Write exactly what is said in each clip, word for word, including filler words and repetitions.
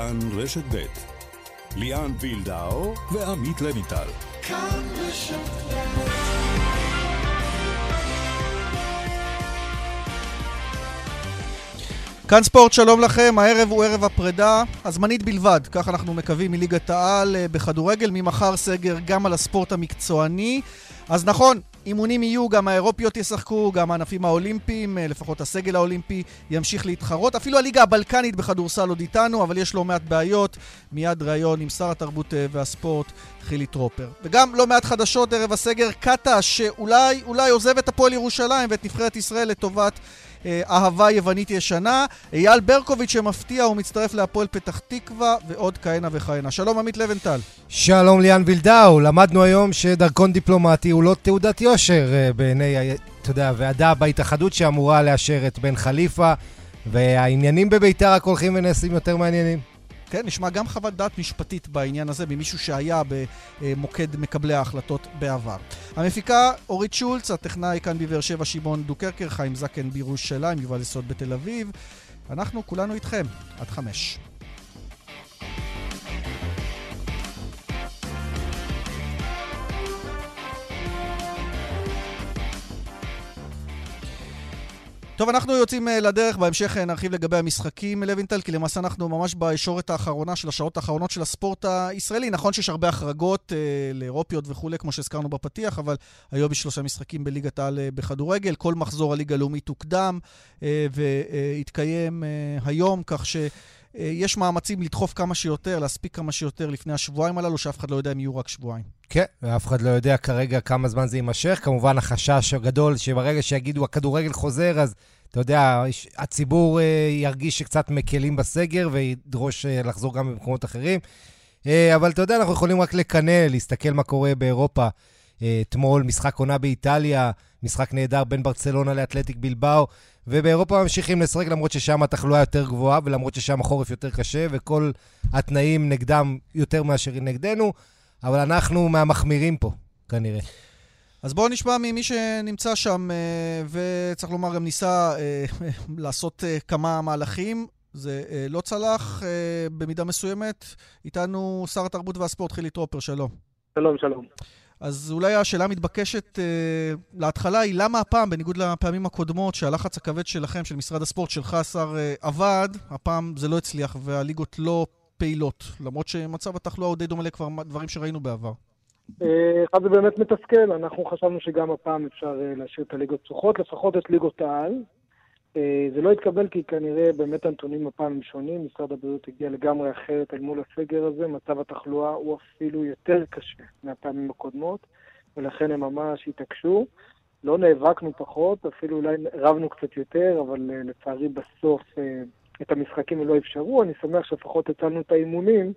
כאן רשת בית. ליאן וילדאו ועמית לווינטל. כאן רשת בית. כאן ספורט, שלום לכם. הערב הוא ערב הפרידה, הזמנית בלבד. כך אנחנו מקווים מליגת העל בכדורגל. ממחר סגר גם על הספורט המקצועני. אז נכון, אימונים יהיו, גם האירופיות ישחקו, גם הענפים האולימפיים, לפחות הסגל האולימפי ימשיך להתחרות. אפילו הליגה הבלקנית בכדורסל עוד איתנו, אבל יש לא מעט בעיות. מיד ראיון עם שר התרבות והספורט חילי טרופר. וגם לא מעט חדשות ערב הסגר. קטה שאולי אולי עוזב את הפועל ירושלים ואת נבחרת ישראל לטובת אהבה יוונית ישנה. אייל ברקוביץ שמפתיע, הוא מצטרף להפועל פתח תקווה, ועוד כהנה וכהנה. שלום עמית לווינטל. שלום ליאן וילדאו. למדנו היום שדרכון דיפלומטי הוא לא תעודת יושר בעיני, אתה יודע, ועדה בהתאחדות שאמורה לאשר את בן חליפה, והעניינים בביתר רק הולכים ונעשים יותר מעניינים. כן, נשמע גם חוות דעת משפטית בעניין הזה, ממישהו שהיה במוקד מקבלי ההחלטות בעבר. המפיקה אורית שולץ, הטכנאי כאן בבאר שבע שימון דוקרקר, חיים זקן בירושלים, יובל לסעוד בתל אביב. אנחנו כולנו איתכם, עד חמש. טוב, אנחנו יוצאים לדרך, בהמשך נרחיב לגבי המשחקים לוינטל, כי למעשה אנחנו ממש בישורת האחרונה של השעות האחרונות של הספורט הישראלי. נכון שיש הרבה החרגות אה, לאירופיות וכולי, כמו שהזכרנו בפתיח, אבל היום יש שלושה משחקים בליגת העל בכדורגל, כל מחזור הליגה הלאומית הוקדם אה, והתקיים אה, היום, כך ש... יש מאמצים לדחוף כמה שיותר, להספיק כמה שיותר לפני השבועיים הללו, שאף אחד לא יודע אם יהיו רק שבועיים. כן, ואף אחד לא יודע כרגע כמה זמן זה יימשך. כמובן החשש הגדול שברגע שיגידו הכדורגל חוזר, אז אתה יודע, הציבור ירגיש שקצת מקלים בסגר וידרוש לחזור גם במקומות אחרים. אבל אתה יודע, אנחנו יכולים רק לקנא, להסתכל מה קורה באירופה. אתמול משחק עונה באיטליה, משחק נהדר בין ברצלונה לאתלטיק בלבאו, ובאירופה ממשיכים לשחק למרות ששם התחלואה יותר גבוהה, ולמרות ששם החורף יותר קשה, וכל התנאים נגדם יותר מאשר נגדנו, אבל אנחנו מהמחמירים פה, כנראה. אז בואו נשמע ממי שנמצא שם, וצריך לומר, גם ניסה לעשות כמה מהלכים, זה לא צלח במידה מסוימת. איתנו שר התרבות והספורט, חילי טרופר, שלום. שלום, שלום. אז אולי השאלה מתבקשת אה, להתחלה היא למה הפעם, בניגוד לפעמים הקודמות, שהלחץ הכבד שלכם, של משרד הספורט, שלך שר אה, עבד, הפעם זה לא הצליח והליגות לא פעילות, למרות שמצב התחלואה עוד די דומה לכבר דברים שראינו בעבר. אה, זה באמת מתסכל, אנחנו חשבנו שגם הפעם אפשר אה, להשאיר את הליגות פתוחות, לפחות את ליגות העל. אה, זה לא התקבל כי כנראה באמת הנתונים הפעם הם שונים, משרד הבריאות הגיע לגמרי אחרת אל מול הסגר הזה, מצב התחלואה הוא אפילו יותר קשה מהפעמים הקודמות, ולכן הם ממש התעקשו, לא נאבקנו פחות, אפילו אולי רבנו קצת יותר, אבל אה, לצערי בסוף אה, את המשחקים לא אפשרו, אני שמח שפחות הצלנו את האימונים,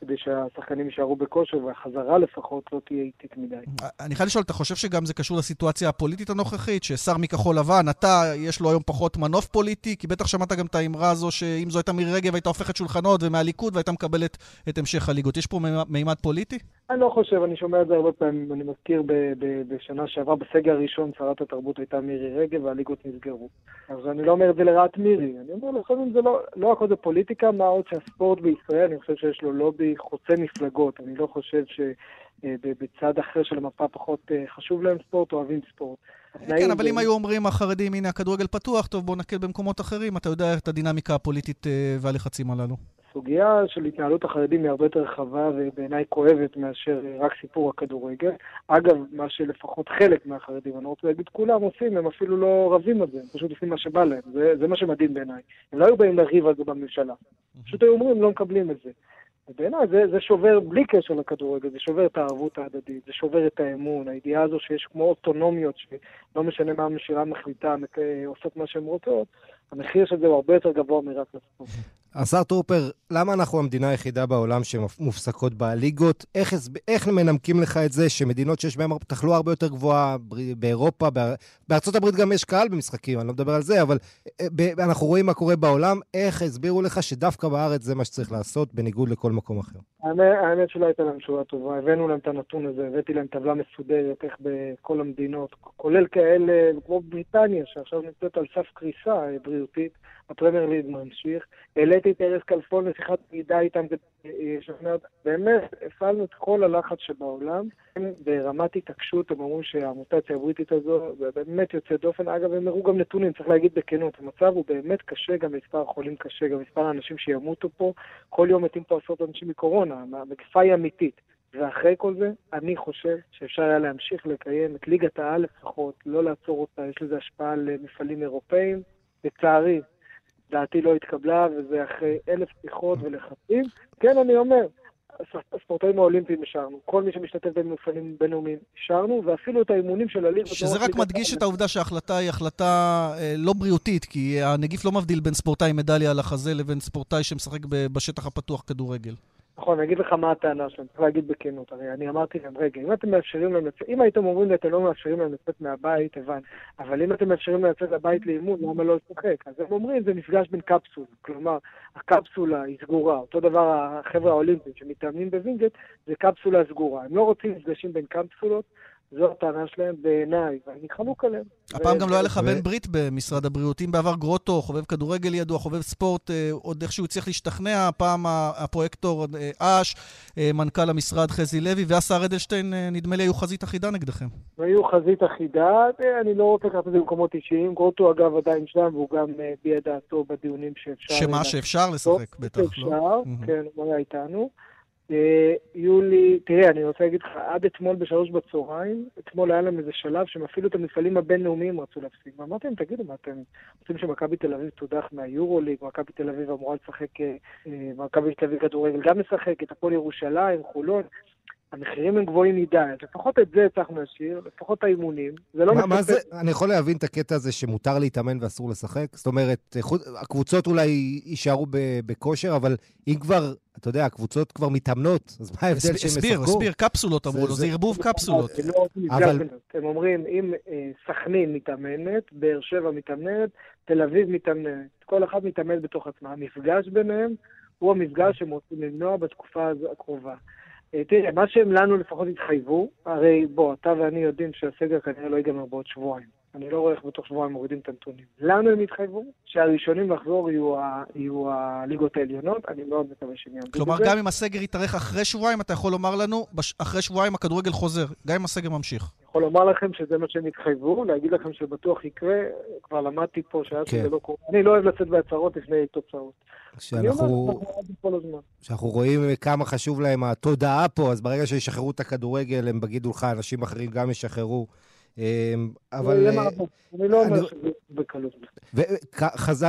כדי שהשחקנים יישארו בכושר, והחזרה לפחות לא תהיה איטית מדי. אני חייב לשאול, אתה חושב שגם זה קשור לסיטואציה הפוליטית הנוכחית, ששר מכחול לבן, אתה, יש לו היום פחות מנוף פוליטי, כי בטח שמעת גם את האמרה הזו, שאם זו הייתה מירי רגבי, הייתה הופכת שולחנות ומהליכוד, והייתה מקבלת את המשך הליגות. יש פה מימד פוליטי? אני לא חושב, אני שומע את זה הרבה פעמים, אני מזכיר בשנה שעברה, בסגר הראשון, שרת התרבות הייתה מירי רגבי, והליגות נסגרו. אז אני לא אומר את זה לרעת מירי, אני אומר, לפעמים זה לא, לא הכל זה פוליטיקה, מה עוד שהספורט בישראל, אני חושב שיש לו לובי חוצה מפלגות, אני לא חושב שבצד אחר של המפה פחות חשוב להם ספורט, אוהבים ספורט. כן, אבל אם היו אומרים החרדים, הנה הכדורגל פתוח, טוב בוא נקל במקומות אחרים, אתה יודע את הדינמיקה הפוליטית והלחצים הללו. הסוגיה של התנהלות החרדים היא הרבה יותר רחבה ובעיניי כואבת מאשר רק סיפור הכדורגל. אגב, מה שלפחות חלק מהחרדים, אני רוצה להגיד, כולם עושים, הם אפילו לא רבים על זה, הם פשוט עושים מה שבא להם, זה, זה מה שמדהים בעיניי. הם לא היו באים לריב על זה בממשלה. פשוט היו אומרים, לא מקבלים את זה. בעיניי זה, זה שובר, בלי קשר לכדורגל, זה שובר את הערבות ההדדית, זה שובר את האמון, הידיעה הזו שיש כמו אוטונומיות, שלא משנה מה המשירה מחליטה, עושות מה שהן רוצות, המחיר של זה הוא הרבה יותר גבוה מרק לספורט. השר טרופר, למה אנחנו המדינה היחידה בעולם שמופסקות בליגות? איך, איך מנמקים לך את זה שמדינות שיש בהן תחלואה הרבה יותר גבוהה באירופה, בארצות הברית גם יש קהל במשחקים, אני לא מדבר על זה, אבל אנחנו רואים מה קורה בעולם, איך הסבירו לך שדווקא בארץ זה מה שצריך לעשות בניגוד לכל מקום אחר? האמת שלא הייתה להם תשובה טובה, הבאנו להם את הנתון הזה, הבאתי להם טבלה מסודרת איך בכל המדינות, כולל כאלה, כמו בריטניה, שעכשיו נמצאת על סף קריסה בריאותית, הפרמייר ליג ממשיך, העליתי את ארז כלפון לשיחת מידע איתם, באמת, הפעלנו את כל הלחץ שבעולם, ברמת התעקשות, הם אומרים שהמוטציה הבריטית הזו, באמת יוצא דופן, אגב, הם הראו גם נתונים, צריך להגיד בכנות, המצב הוא באמת קשה, גם מספר חולים קשה, גם מספר האנשים שימותו פה, כל יום מתים פה עשרות אנשים מקורונה, המגפה היא אמיתית, ואחרי כל זה אני חושב שאפשר היה להמשיך לקיים את ליגת העל לפחות, לא לעצור אותה, יש לזה השפעה למפעלים אירופאים, לצערי דעתי לא התקבלה וזה אחרי אלף שיחות ולחצים. כן, אני אומר, הספורטאים האולימפיים השארנו, כל מי שמשתתף במפעלים בינלאומיים השארנו, ואפילו את האימונים של הליגה. שזה רק מדגיש את העובדה שההחלטה היא החלטה לא בריאותית, כי הנגיף לא מבדיל בין ספורטאי עם מדליה על החזה לבין ספורטאי שמשחק בשטח הפתוח כדורגל. נכון, אני אגיד לך מה הטענה שלהם, צריך להגיד בכנות, הרי אני אמרתי להם, רגע, אם אתם מאפשרים להם לצאת, אם הייתם אומרים לי, אתם לא מאפשרים להם לצאת מהבית, הבן, אבל אם אתם מאפשרים להם לצאת לבית לאימון, למה לא לשחק? אז הם אומרים, זה נפגש בין קפסולה, כלומר, הקפסולה היא סגורה, אותו דבר החבר'ה האולימפיים שמתאמנים בווינג'ט, זה קפסולה סגורה, הם לא רוצים נפגשים בין קפסולות, זו הטענה שלהם בעיניי, ואני חמוק עליהם. הפעם גם לא היה לך בן ברית במשרד הבריאות, אם בעבר גרוטו, חובב כדורגל ידוע, חובב ספורט, עוד איכשהו צריך להשתכנע, הפעם הפרויקטור אש, מנכ"ל המשרד חזי לוי, והשר אדלשטיין, נדמה לי, היו חזית אחידה נגדכם. היו חזית אחידה, אני לא רוצה לקחת את זה במקומות אישיים, גרוטו אגב עדיין שם, והוא גם ביע דעתו בדיונים שאפשר... שמה שאפשר לשחק, בטח, לא? כן, הוא היה איתנו. יולי, תראה, אני רוצה להגיד לך, עד אתמול בשלוש בצהריים, אתמול היה להם איזה שלב שהם אפילו את המפעלים הבינלאומיים רצו להפסיק. ואמרתי להם, תגידו מה אתם רוצים שמכבי תל אביב תודח מהיורוליג, מכבי תל אביב אמורה לשחק, מכבי תל אביב כדורגל גם משחקת, הפועל ירושלים, חולון, המחירים הם גבוהים מדי, לפחות את זה צריך להשאיר, לפחות האימונים. אני יכול להבין את הקטע הזה שמותר להתאמן ואסור לשחק? זאת אומרת, הקבוצות אולי יישארו בכושר, אבל אם כבר, אתה יודע, הקבוצות כבר מתאמנות, אז מה ההבדל שהם ישחקו? הסביר, הסביר, קפסולות אמרו לו, זה ערבוב קפסולות. הם אומרים, אם סכנין מתאמנת, באר שבע מתאמנת, תל אביב מתאמנת, כל אחד מתאמן בתוך עצמה. המפגש ביניהם הוא המפגש שמוצאים למנוע בתקופה הקרובה. תראה, מה שהם לנו לפחות התחייבו, הרי בוא, אתה ואני יודעים שהסגר כנראה לא ייגמר בעוד שבועיים. אני לא רואה איך בתוך שבועיים מורידים את הנתונים. לנו הם התחייבו שהראשונים לחזור יהיו הליגות העליונות, אני מאוד מקווה שהם יעמדו. כלומר, גם אם הסגר יתארך אחרי שבועיים, אתה יכול לומר לנו, אחרי שבועיים הכדורגל חוזר, גם אם הסגר ממשיך. אני יכול לומר לכם שזה מה שהם התחייבו, להגיד לכם שבטוח יקרה, כבר למדתי פה שעד שזה לא קורה. אני לא אוהב לצאת בהצהרות לפני תוצאות. כשאנחנו רואים כמה חשוב להם התודעה פה, אז ברגע שישחררו את הכדורגל, הם בגידו לך, אנשים אחרים גם ישחררו. אבל אני לא אומר בקלות.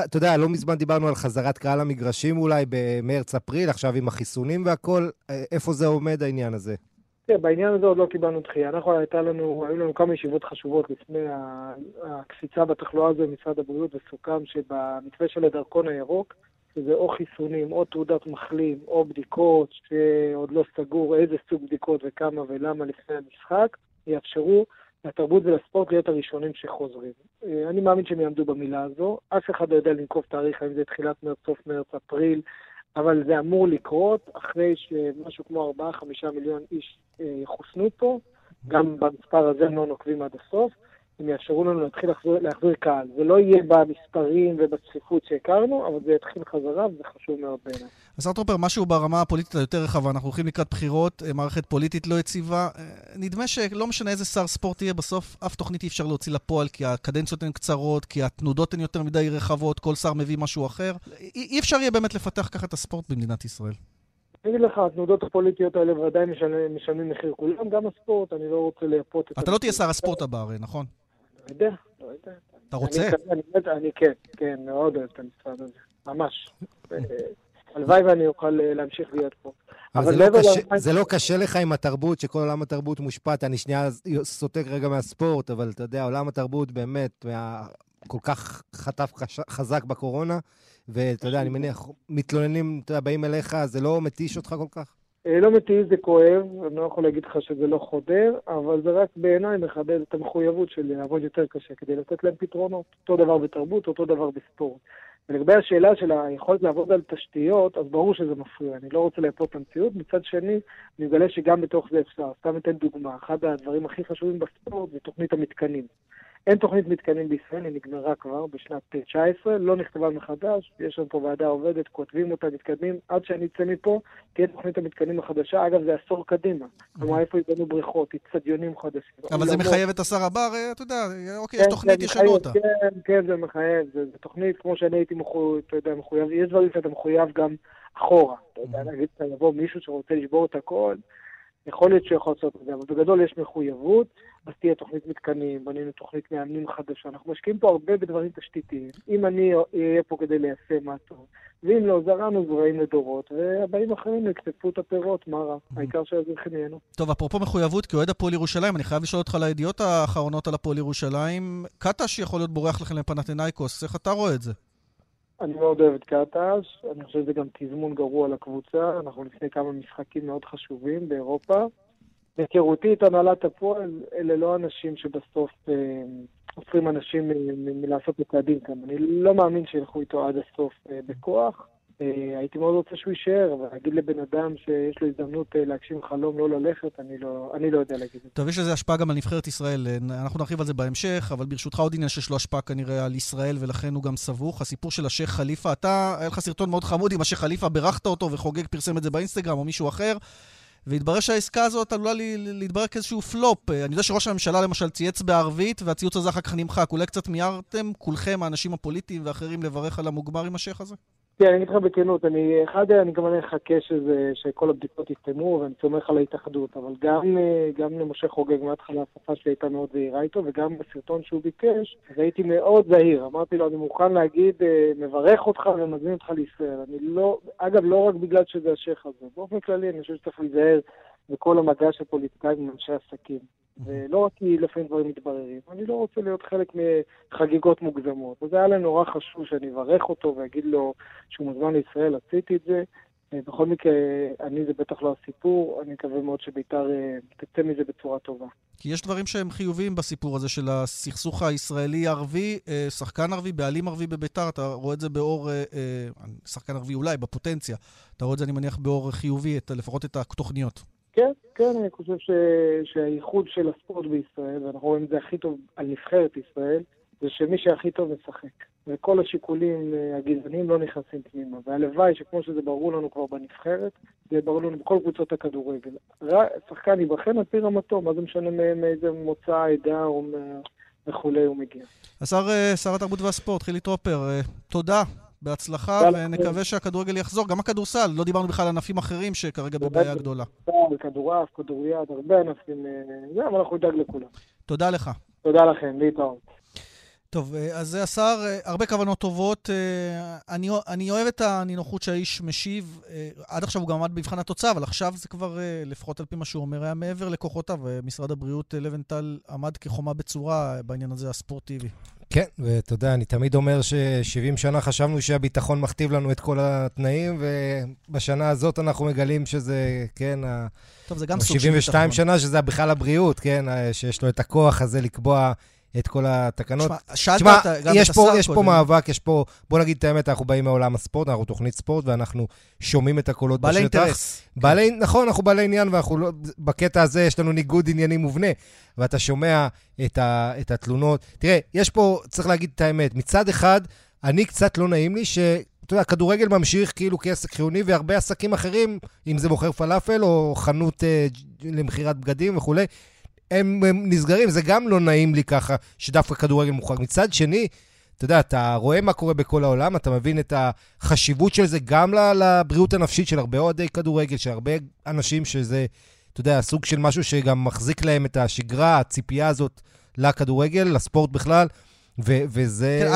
אתה יודע, לא מזמן דיברנו על חזרת קהל המגרשים אולי במרץ-אפריל, עכשיו עם החיסונים והכל, איפה זה עומד העניין הזה? בעניין הזה עוד לא קיבלנו דחייה. אנחנו הייתה לנו, היו לנו כמה ישיבות חשובות לפני הקפיצה בתחלואה הזו במשרד הבריאות, וסוכם שבמתווה של הדרכון הירוק, שזה או חיסונים, או תעודת מחלים, או בדיקות, שעוד לא סגור איזה סוג בדיקות וכמה ולמה לפני המשחק, יאפשרו לתרבות ולספורט להיות הראשונים שחוזרים. אני מאמין שהם יעמדו במילה הזו. אף אחד לא יודע לנקוב תאריך, האם זה תחילת מרץ, סוף מרץ, אפריל, אבל זה אמור לקרות אחרי שמשהו כמו ארבעה עד חמישה מיליון איש יחוסנו פה, גם במספר הזה הם לא נוקבים עד הסוף, הם יאפשרו לנו להתחיל להחזיר קהל. זה לא יהיה במספרים ובצפיפות שהכרנו, אבל זה יתחיל חזרה, וזה חשוב מאוד בעיניי. השר טרופר, משהו ברמה הפוליטית היותר רחבה, אנחנו הולכים לקראת בחירות, מערכת פוליטית לא יציבה, נדמה שלא משנה איזה שר ספורט תהיה, בסוף אף תוכנית אי אפשר להוציא לפועל, כי הקדנציות הן קצרות, כי התנודות הן יותר מדי רחבות, כל שר מביא משהו אחר, אי אפשר יהיה באמת לפתח ככה את הספורט במדינת ישראל. אני אגיד לך, התנודות הפוליטיות האלה ועדיין משלמים מחיר כולם, גם הספורט, אני לא רוצה להפות את זה. אתה לא תהיה שר הספורט הבא הרי, נכון? לא יודע, לא יודע. אתה רוצה? אני כן, כן, מאוד אוהב את המשרד הזה, ממש. הלוואי ואני אוכל להמשיך להיות פה. זה לא קשה לך עם התרבות, שכל עולם התרבות מושפט, אני שנייה סוטק רגע מהספורט, אבל אתה יודע, עולם התרבות באמת כל כך חטף חזק בקורונה, ואתה יודע, אני מניח, מתלוננים, אתה יודע, באים אליך, זה לא מתיש אותך כל כך? לא מתי, זה כואב, אני לא יכול להגיד לך שזה לא חודר, אבל זה רק בעיניי מחדד את המחויבות של לעבוד יותר קשה, כדי לתת להם פתרונות, אותו דבר בתרבות, אותו דבר בספורט. ולגבי השאלה של היכולת לעבוד על תשתיות, אז ברור שזה מפריע, אני לא רוצה להפות המציאות, מצד שני, אני מגלה שגם בתוך זה אפשר. סתם אתן דוגמה, אחד הדברים הכי חשובים בספורט זה תוכנית המתקנים. אין תוכנית מתקנים בישראל, היא נגמרה כבר בשנת תשע עשרה, לא נכתבה מחדש, יש לנו פה ועדה עובדת, כותבים אותה, מתקדמים, עד שאני אצא מפה, תהיה תוכנית המתקנים החדשה, אגב זה עשור קדימה, כלומר איפה יבנו בריכות, הצטדיונים חדשים. אבל זה מחייב את השר הבר, אתה יודע, אוקיי, יש תוכנית ישנו אותה. כן, כן, זה מחייב, זה תוכנית כמו שאני הייתי מחויב, יש דברים שאתה מחויב גם אחורה, אתה יודע, נגיד, יבוא מישהו שרוצה לשבור את הכל, יכול להיות שיכול לעשות את זה, אבל בגדול יש מחויבות, אז תהיה תוכנית מתקנים, בנינו תוכנית מאמנים חדשה, אנחנו משקיעים פה הרבה בדברים תשתיתיים, אם אני אהיה פה כדי ליישם מה טוב, ואם לא, זרענו זרעים לדורות, והבאים אחרים יקטפו את הפירות, מה רע, העיקר שהזרחים יהנו. טוב, אפרופו מחויבות, כאוהד הפועל ירושלים, אני חייב לשאול אותך על הידיעות האחרונות על הפועל ירושלים, קטש יכול להיות בורח לכם לפנתינייקוס, איך אתה רואה את זה? אני מאוד אוהב את קטש, אני חושב שזה גם תזמון גרוע לקבוצה, אנחנו לפני כמה משחקים מאוד חשובים באירופה. הכירותי את הנהלת הפועל, אלה לא אנשים שבסוף אה, עופרים אנשים מלעשות מצעדים כאן. אני לא מאמין שילכו איתו עד הסוף אה, בכוח. אה, הייתי מאוד רוצה שהוא יישאר, ולהגיד לבן אדם שיש לו הזדמנות אה, להגשים חלום לא ללכת, אני לא, אני לא יודע להגיד. טוב, יש לזה השפעה גם על נבחרת ישראל. אנחנו נרחיב על זה בהמשך, אבל ברשותך עוד עניין שיש לו השפעה כנראה על ישראל, ולכן הוא גם סבוך. הסיפור של השייך חליפה, אתה, היה לך סרטון מאוד חמוד עם השייך חליפה, ברחת אותו וחוגג פרסם את זה באינסטגרם או מישהו אחר. והתברר שהעסקה הזאת עלולה להתברר כאיזשהו פלופ. אני יודע שראש הממשלה למשל צייץ בערבית, והציוץ הזה אחר כך נמחק. אולי קצת מיהרתם כולכם, האנשים הפוליטיים ואחרים, לברך על המוגמר עם השייך הזה? כן, אני אגיד לך בכנות. אני, אחד, אני גם מחכה שזה, שכל הבדיקות יסתיימו, ואני סומך על ההתאחדות. אבל גם, גם למשה חוגג מההתחלה, השפה שלי הייתה מאוד זהירה איתו, וגם בסרטון שהוא ביקש, הייתי מאוד זהיר. אמרתי לו, אני מוכן להגיד, מברך אותך ומזמין אותך לישראל. אני לא, אגב, לא רק בגלל שזה השייך הזה. באופן כללי, אני חושב שצריך להיזהר בכל המגע של פוליטיקאים ואנשי עסקים. ולא רק כי לפעמים דברים מתבררים. אני לא רוצה להיות חלק מחגיגות מוגזמות. וזה היה לי נורא חשוב שאני אברך אותו ואגיד לו שהוא מוזמן לישראל, עשיתי את זה. בכל מקרה, אני זה בטח לא הסיפור, אני מקווה מאוד שביתר תצא מזה בצורה טובה. כי יש דברים שהם חיוביים בסיפור הזה של הסכסוך הישראלי-ערבי, שחקן ערבי, בעלים ערבי בביתר, אתה רואה את זה באור, שחקן ערבי אולי, בפוטנציה, אתה רואה את זה אני מניח באור חיובי, לפחות את התוכניות. כן, כן, אני חושב ש... שהייחוד של הספורט בישראל, ואנחנו רואים את זה הכי טוב על נבחרת ישראל, זה שמי שהכי טוב משחק. וכל השיקולים הגזעניים לא נכנסים פנימה. והלוואי שכמו שזה ברור לנו כבר בנבחרת, זה ברור לנו בכל קבוצות הכדורגל. שחקן יבחן על פי רמתו, מה זה משנה מאיזה מוצא, עדה או וכולי הוא מגיע. השר, שר התרבות והספורט, חילי טרופר, תודה. בהצלחה, ונקווה שהכדורגל יחזור. גם הכדורסל, לא דיברנו בכלל על ענפים אחרים שכרגע בבעיה גדולה. כדורעף, כדוריד, הרבה ענפים, זה, אבל אנחנו נדאג לכולם. תודה לך. תודה לכם, להתראות. טוב, אז זה השר, הרבה כוונות טובות. אני, אני אוהב את הנינוחות שהאיש משיב. עד עכשיו הוא גם עמד במבחן התוצאה, אבל עכשיו זה כבר, לפחות על פי מה שהוא אומר, היה מעבר לכוחותיו. משרד הבריאות לוינטל עמד כחומה בצורה בעניין הזה הספורטיבי. כן, ואתה יודע, אני תמיד אומר ש-שבעים שנה חשבנו שהביטחון מכתיב לנו את כל התנאים, ובשנה הזאת אנחנו מגלים שזה, כן, טוב, זה גם סוג שבעים ושתיים שנה, שזה בכלל הבריאות, כן, שיש לו את הכוח הזה לקבוע את כל התקנות. תשמע, יש פה, יש פה מאבק, יש פה, בוא נגיד את האמת, אנחנו באים מעולם הספורט, אנחנו תוכנית ספורט, ואנחנו שומעים את הקולות בשטח. בעלי אינטרס. בעלי, נכון, אנחנו בעלי עניין, ואנחנו לא, בקטע הזה יש לנו ניגוד עניינים מובנה, ואתה שומע את ה, את התלונות. תראה, יש פה, צריך להגיד את האמת, מצד אחד, אני קצת לא נעים לי ש... אתה יודע, הכדורגל ממשיך כאילו כעסק חיוני, והרבה עסקים אחרים, אם זה מוכר פלאפל או חנות אה, למחירת בגדים וכו', הם, הם נסגרים, זה גם לא נעים לי ככה, שדווקא כדורגל מוכר. מצד שני, אתה יודע, אתה רואה מה קורה בכל העולם, אתה מבין את החשיבות של זה, גם לבריאות הנפשית של הרבה אוהדי כדורגל, של הרבה אנשים שזה, אתה יודע, סוג של משהו שגם מחזיק להם את השגרה, הציפייה הזאת לכדורגל, לספורט בכלל,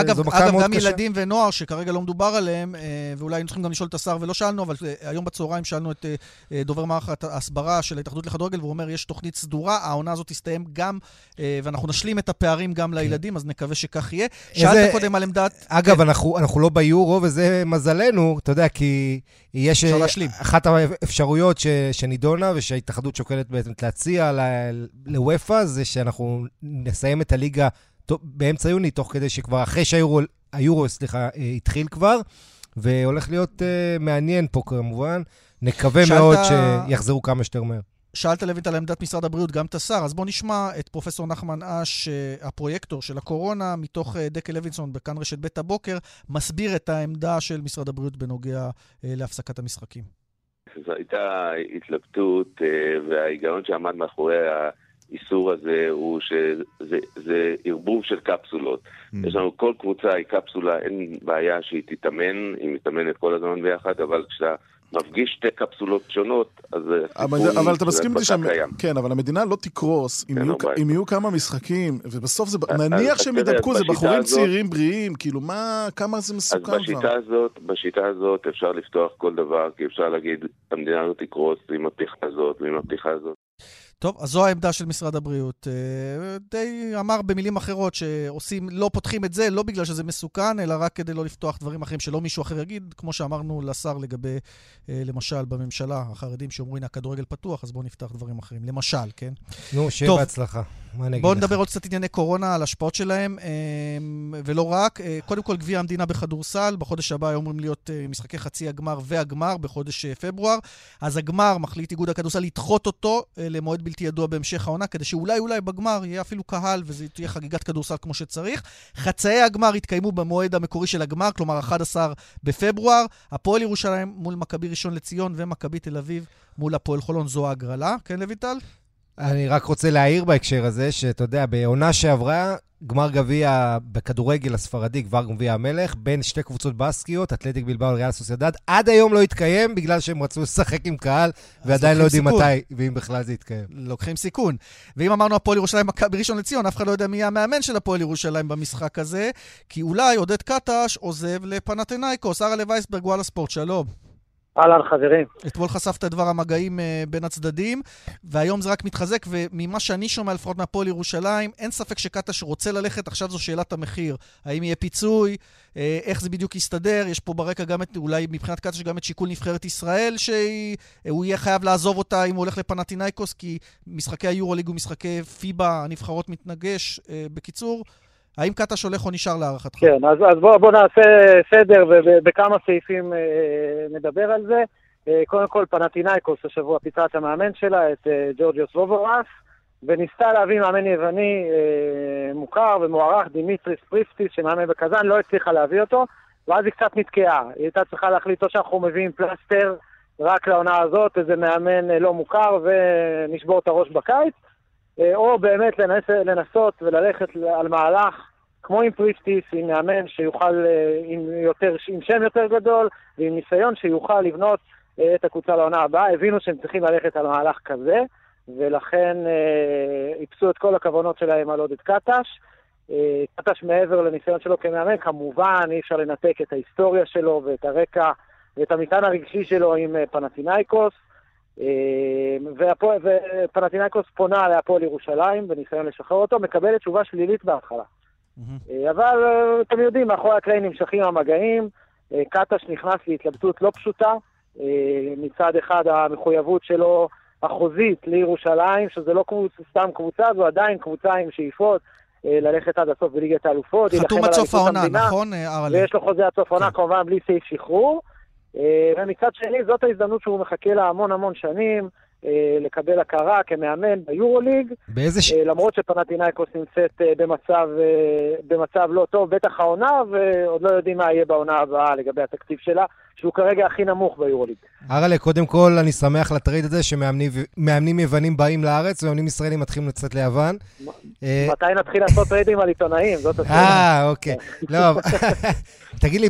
אגב, גם ילדים ונוער שכרגע לא מדובר עליהם, ואולי היינו צריכים גם לשאול את השר ולא שאלנו, אבל היום בצהריים שאלנו את דובר מערכת ההסברה של ההתאחדות לכדורגל, והוא אומר יש תוכנית סדורה, העונה הזאת תסתיים גם, ואנחנו נשלים את הפערים גם לילדים, אז נקווה שכך יהיה. שאלת קודם על עמדת... אגב, אנחנו לא ביורו, וזה מזלנו, אתה יודע, כי יש אחת האפשרויות שנידונה, ושההתאחדות שוקלת בעצם להציע לוויפה, זה שאנחנו נסיים את הליגה באמצע יוני, תוך כדי שכבר אחרי שהיורו, סליחה, התחיל כבר, והולך להיות מעניין פה כמובן, נקווה מאוד שיחזרו כמה שתר מהר. שאלת לוית על עמדת משרד הבריאות, גם את השר, אז בואו נשמע את פרופסור נחמן אש, הפרויקטור של הקורונה, מתוך דקל לוינסון, בכאן רשת בית הבוקר, מסביר את העמדה של משרד הבריאות בנוגע להפסקת המשחקים. זו הייתה התלבטות, וההיגיון שעמד מאחורי ה... איסור הזה הוא שזה ערבוב של קפסולות. Mm. יש לנו כל קבוצה, היא קפסולה, אין בעיה שהיא תתאמן, היא מתאמנת כל הזמן ביחד, אבל כשאתה מפגיש שתי קפסולות שונות, אז... אבל, זה, אבל אתה מסכים אותי שם... כן, אבל המדינה לא תקרוס, כן, אם, יהיו, אם יהיו כמה משחקים, ובסוף זה... נניח שהם ידבקו, זה בחורים הזאת, צעירים בריאים, כאילו מה, כמה זה מסוכן? אז בשיטה כבר? הזאת, בשיטה הזאת אפשר לפתוח כל דבר, כי אפשר להגיד, המדינה לא תקרוס עם הפתיחה הזאת, ועם הפתיחה הזאת. טוב, אז זו העמדה של משרד הבריאות. די אמר במילים אחרות שעושים, לא פותחים את זה, לא בגלל שזה מסוכן, אלא רק כדי לא לפתוח דברים אחרים שלא מישהו אחר יגיד, כמו שאמרנו לשר לגבי, למשל, בממשלה, החרדים שאומרים, הכדורגל פתוח, אז בואו נפתח דברים אחרים. למשל, כן? נו, שיהיה בהצלחה. בואו נדבר עוד קצת ענייני קורונה, על השפעות שלהם, ולא רק. קודם כל, גביע המדינה בכדורסל, בחודש הבא אמורים להיות משחקי חצי הגמר והגמר בחודש פברואר. אז הגמר מחליט איגוד הכדורסל לדחות אותו למועד בלתי ידוע בהמשך העונה, כדי שאולי אולי בגמר יהיה אפילו קהל, וזה תהיה חגיגת כדורסל כמו שצריך. חצאי הגמר יתקיימו במועד המקורי של הגמר, כלומר אחד עשר בפברואר. הפועל ירושלים מול מכבי ראשון לציון, ומכבי תל אביב מול הפועל חולון. זו ההגרלה. כן, לויטל? אני רק רוצה להעיר בהקשר הזה, שאתה יודע, בעונה שעברה, גמר גביע בכדורגל הספרדי, כבר גביע המלך, בין שתי קבוצות בסקיות, אתלטיק בלבאו וריאל סוסיידד, עד היום לא התקיים, בגלל שהם רצו לשחק עם קהל, ועדיין לא יודעים מתי, ואם בכלל זה יתקיים. לוקחים סיכון. ואם אמרנו הפועל ירושלים בראשון לציון, אף אחד לא יודע מי המאמן של הפועל ירושלים במשחק הזה, כי אולי עודד קטש עוזב לפנתינייקוס. ארה לוייסברג, וואלה ספורט, שלום. אהלן חברים. אתמול חשפת את דבר המגעים בין הצדדים, והיום זה רק מתחזק, וממה שאני שומע לפחות מהפועל ירושלים, אין ספק שקטש רוצה ללכת, עכשיו זו שאלת המחיר. האם יהיה פיצוי? איך זה בדיוק יסתדר? יש פה ברקע גם את, אולי מבחינת קטש, גם את שיקול נבחרת ישראל, שהוא יהיה חייב לעזוב אותה אם הוא הולך לפנתינייקוס, כי משחקי היורוליג ומשחקי פיבה, הנבחרות מתנגש. בקיצור, האם קטש הולך או נשאר להערכתך? כן, אז, אז בואו בוא נעשה סדר ובכמה סעיפים אה, נדבר על זה. אה, קודם כל פנתינייקוס השבוע פיצה את המאמן שלה, את אה, ג'ורג'יוס וובוראף, וניסתה להביא מאמן יווני אה, מוכר ומוערך, דימיטריס פריפטיס, שמאמן בקזן, לא הצליחה להביא אותו, ואז היא קצת נתקעה. היא הייתה צריכה להחליט או שאנחנו מביאים פלסטר רק לעונה הזאת, איזה מאמן אה, לא מוכר ונשבור את הראש בקיץ, או באמת לנס, לנסות וללכת על מהלך כמו עם פריפטיס, עם מאמן שיוכל עם, יותר, עם שם יותר גדול ועם ניסיון שיוכל לבנות את הקבוצה לעונה הבאה. הבינו שהם צריכים ללכת על מהלך כזה, ולכן אה, איפסו את כל הכוונות שלהם על עודד קטש. אה, קטש מעבר לניסיון שלו כמאמן, כמובן אי אפשר לנתק את ההיסטוריה שלו ואת הרקע ואת המטען הרגשי שלו עם פנתינייקוס, ופנתינייקוס פונה להפועל ירושלים בניסיון לשחרר אותו, מקבלת תשובה שלילית בהתחלה, אבל אתם יודעים, מאחורי הקלעים נמשכים המגעים. קטש נכנס להתלבטות לא פשוטה, מצד אחד המחויבות שלו החוזית לירושלים, שזה לא סתם קבוצה, זו עדיין קבוצה עם שאיפות ללכת עד הסוף בליגת האלופות, חתום עד סוף העונה, נכון? ויש לו חוזה עד סוף העונה כמובן בלי סעיף שחרור. ומצד שני, זאת ההזדמנות שהוא מחכה לה המון המון שנים, לקבל הכרה כמאמן ביורוליג, למרות שפנתינייקוס נמצאת במצב, במצב לא טוב, בטח העונה, ועוד לא יודעים מה יהיה בעונה הבאה לגבי התקציב שלה, שהוא כרגע הכי נמוך ביורוליג. ארלה, קודם כל אני שמח לטריד את זה שמאמנים יוונים באים לארץ, ומאמנים ישראלים מתחילים לצאת ליוון. מתי נתחיל לעשות טרידים על עיתונאים? אה, אוקיי. לא, תגיד לי,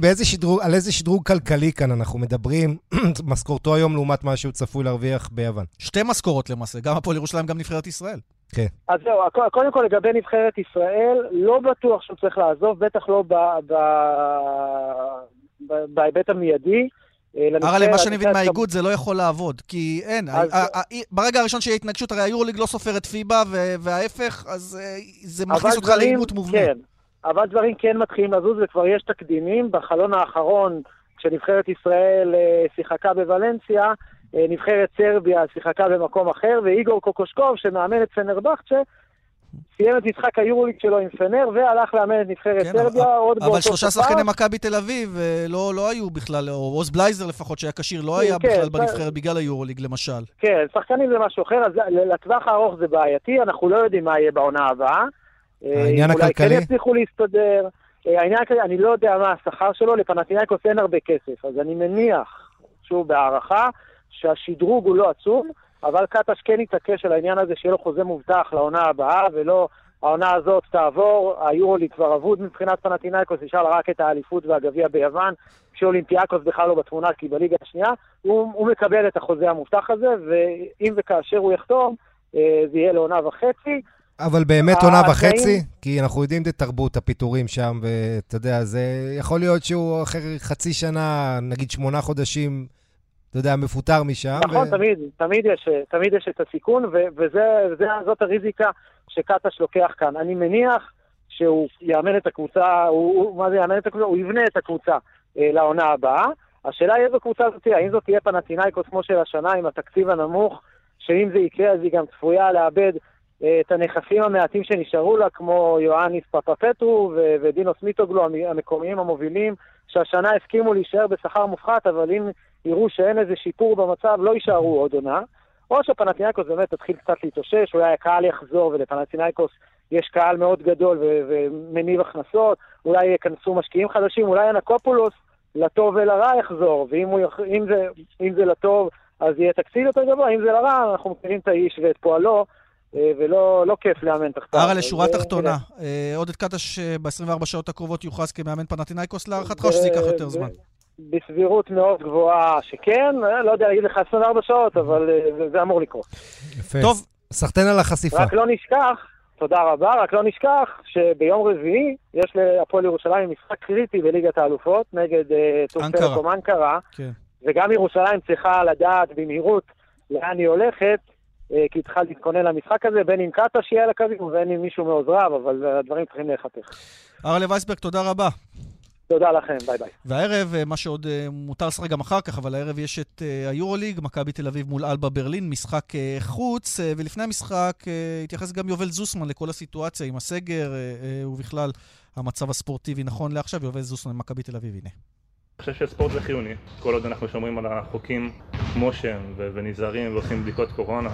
על איזה שדרוג כלכלי כאן אנחנו מדברים? משכורתו היום לעומת מה שהוא צפוי להרוויח ביוון. שתי משכורות למעשה, גם הפועל ירושלים, גם נבחרת ישראל. כן. אז זהו, קודם כל לגבי נבחרת ישראל, לא בטוח שהוא צריך לעזוב, בטח לא בהיבט המיידי. הרי למה שאני מבין מהאיגוד זה לא יכול לעבוד, כי אין, ברגע הראשון שיהיה התנגשות, הרי היורוליג לא סופרת פיבה וההפך, אז זה מכניס אותך לאימות מובנה. אבל דברים כן מתחילים לזוז, וכבר יש תקדימים. בחלון האחרון, כשנבחרת ישראל שיחקה בוולנסיה, נבחרת סרביה שיחקה במקום אחר, ואיגור קוקושקוב, שמאמן את פנרבחצ'ה, סיים את משחק היורוליג שלו עם פנר, והלך לאמן את נבחרת סרביה עוד באותו. אבל שלושה שחקני מכבי תל אביב לא היו בכלל, או רוס בלייזר לפחות, שהיה כשיר, לא היה בכלל בנבחרת בגלל היורוליג למשל. כן, שחקנים זה משהו אחר, אז לטווח הארוך זה בעייתי, אנחנו לא יודעים מה יהיה בעונה הבאה. העניין הכלכלי? אולי כן יצליחו להסתדר. העניין הכלכלי, אני לא יודע מה השכר שלו, לפנתינייקוס אין הרבה כסף, אז אני מניח, שוב בהערכה, שהשדרוג הוא לא עצום, אבל קטש כן יתעקש על העניין הזה שיהיה לו חוזה מובטח לעונה הבאה, ולא העונה הזאת תעבור, היורוליג כבר אבוד מבחינת פנתינייקוס, נשאר רק את האליפות והגביע ביוון, כשאולימפיאקוס בכלל לא בתמונה, כי בליגה השנייה, הוא, הוא מקבל את החוזה המובטח הזה, ואם וכאשר הוא יחתום, זה יהיה לעונה וחצי. אבל באמת עונה וחצי, כי אנחנו יודעים את תרבות הפיתורים שם, ואתה יודע, זה יכול להיות שהוא אחר חצי שנה, נגיד שמונה חודשים, אתה יודע, מפוטר משם. נכון, ו... תמיד, תמיד יש, תמיד יש את הסיכון, ו- וזה, וזה, זאת הריזיקה שקטש לוקח כאן. אני מניח שהוא יאמן את הקבוצה, הוא, הוא, מה זה יאמן את הקבוצה? הוא יבנה את הקבוצה אה, לעונה הבאה. השאלה היא איזו קבוצה זאת תהיה, האם זאת תהיה פנתינייקוס כמו של השנה, עם התקציב הנמוך, שאם זה יקרה, אז היא גם צפויה לאבד אה, את הנכסים המעטים שנשארו לה, כמו יואניס פפפטו ו- ודינוס מיטוגלו, המקומיים המובילים, שהשנה הסכימו להישאר בשכר מופחת, אבל אם יראו שאין איזה שיפור במצב, לא יישארו עוד עונה. או שפנתינייקוס באמת התחיל קצת להתאושש, אולי הקהל יחזור, ולפנתינייקוס יש קהל מאוד גדול ו- ומניב הכנסות, אולי יכנסו משקיעים חדשים, אולי אנקופולוס לטוב ולרע יחזור, ואם הוא, אם זה, אם זה לטוב, אז יהיה תקציב יותר גבוה, אם זה לרע, אנחנו מכירים את האיש ואת פועלו, ולא לא כיף לאמן תחתיו. הרי לשורה תחתונה, עודד קטש ב-עשרים וארבע שעות הקרובות יוכרז כמאמן פנתינייקוס, להערכתך שזה ייקח יותר זמן? בסבירות מאוד גבוהה שכן, לא יודע להגיד לך עשרים וארבע שעות, אבל זה אמור לקרות. יפה. טוב, סחטן על החשיפה. רק לא נשכח, תודה רבה, רק לא נשכח שביום רביעי יש להפועל ירושלים משחק קריטי בליגת האלופות נגד טוטנהם אנקרה, וגם ירושלים צריכה לדעת במהירות לאן היא הולכת, כי התחל להתכונן למשחק הזה, בין אם קאטה שיהיה לקווים ובין אם מישהו מעוזריו, אבל הדברים צריכים להיחתך. ארלה וייסברג, תודה רבה. תודה לכם, ביי ביי. והערב, מה שעוד מותר לשחק גם אחר כך, אבל הערב יש את היורוליג, מכבי תל אביב מול אלבא ברלין, משחק חוץ, ולפני המשחק התייחס גם יובל זוסמן לכל הסיטואציה עם הסגר, ובכלל המצב הספורטיבי נכון לעכשיו, יובל זוסמן מכבי תל אביב, הנה. אני חושב שספורט זה חיוני, כל עוד אנחנו שומרים על החוקים כמו שהם ונזהרים ועושים בדיקות קורונה.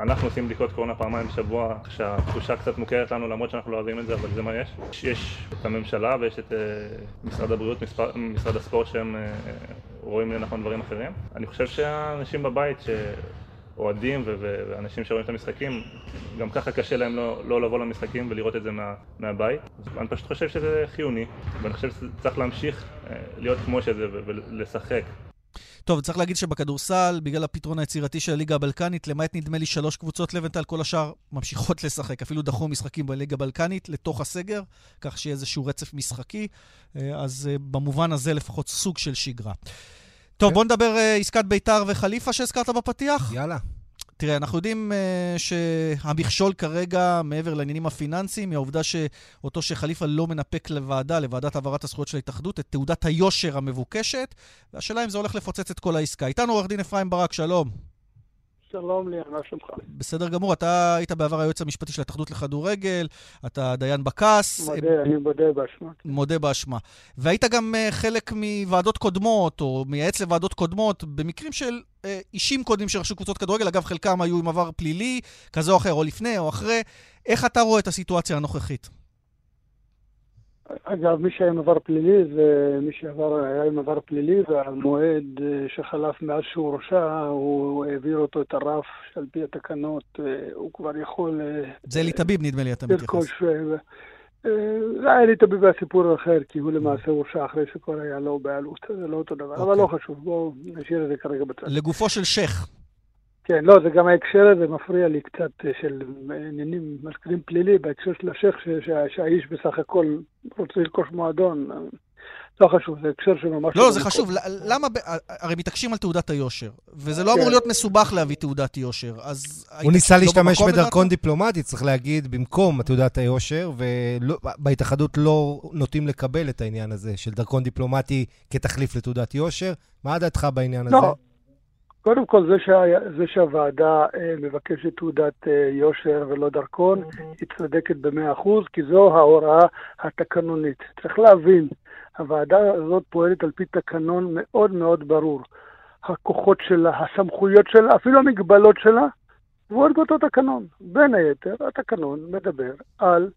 אנחנו עושים בדיקות קורונה פעמיים בשבוע, שהתחושה קצת מוכרת לנו למרות שאנחנו לא אוהבים את זה, אבל זה מה יש. יש את הממשלה ויש את uh, משרד הבריאות, מספר, משרד הספורט שהם uh, רואים לנכון דברים אחרים. אני חושב שהאנשים בבית שאוהדים ו- ו- ואנשים שרואים את המשחקים, גם ככה קשה להם לא, לא לבוא למשחקים ולראות את זה מה, מהבית. אני פשוט חושב שזה חיוני, ואני חושב שצריך להמשיך uh, להיות כמו שזה ו- ולשחק. טוב, צריך להגיד שבכדורסל, בגלל הפתרון היצירתי של הליגה הבלקנית, למעט נדמה לי שלוש קבוצות לבנטל, כל השאר ממשיכות לשחק, אפילו דחו משחקים בליגה הבלקנית לתוך הסגר, כך שיהיה איזשהו רצף משחקי, אז במובן הזה לפחות סוג של שגרה. טוב, בוא נדבר עסקת ביתר וחליפה שהזכרת בפתיח. יאללה. תראה, אנחנו יודעים uh, שהמכשול כרגע מעבר לעניינים הפיננסיים, היא העובדה שאותו שחליפה לא מנפק לוועדה, לוועדת העברת הזכויות של ההתאחדות, את תעודת היושר המבוקשת, והשאלה אם זה הולך לפוצץ את כל העסקה. איתנו עורך דין אפרים ברק, שלום. שלום לי, מה שלומך? בסדר גמור, אתה היית בעבר היועץ המשפטי של התאחדות לכדורגל, אתה דיין בקס. מודה, הם... אני מודה באשמה. מודה באשמה. והיית גם uh, חלק מוועדות קודמות, או מייעץ לוועדות קודמות, במקרים של uh, אישים קודמים שרשו קבוצות כדורגל, אגב חלקם היו עם עבר פלילי, כזה או אחר, או לפני או אחרי. איך אתה רואה את הסיטואציה הנוכחית? אגב, מי שהיה עם עבר פלילי, זה מי שהיה עם עבר פלילי, והמועד שחלף מאז שהוא ראשה, הוא העביר אותו את הרף על פי התקנות, הוא כבר יכול... זה אלי תביב, נדמה לי, אתה מתייחס. זה היה אלי תביב והסיפור האחר, כי הוא למעשה ראשה אחרי שכבר היה לו בעלות, זה לא אותו דבר, אבל לא חשוב, בואו נשאיר את זה כרגע בצד. לגופו של שייך. כן, לא, זה גם ההקשר הזה מפריע לי קצת של עניינים מזכירים פלילי, בהקשר של השייך שהאיש בסך הכל רוצה לרכוש מועדון, לא חשוב, זה הקשר שממש... לא, זה חשוב, למה, הרי מתעקשים על תעודת היושר, וזה לא אמור להיות מסובך להביא תעודת יושר, אז... הוא ניסה להשתמש בדרכון דיפלומטי, צריך להגיד, במקום תעודת היושר, ובהתאחדות לא נוטים לקבל את העניין הזה, של דרכון דיפלומטי כתחליף לתעודת יושר, מה דעתך בעניין הזה? קודם כל, זה, שה... זה שהוועדה אה, מבקשת תעודת אה, יושר ולא דרכון, mm-hmm. היא צודקת ב-מאה אחוז, כי זו ההוראה התקנונית. צריך להבין, הוועדה הזאת פועלת על פי תקנון מאוד מאוד ברור. הכוחות שלה, הסמכויות שלה, אפילו המגבלות שלה, ועוד באותו תקנון. בין היתר, התקנון מדבר על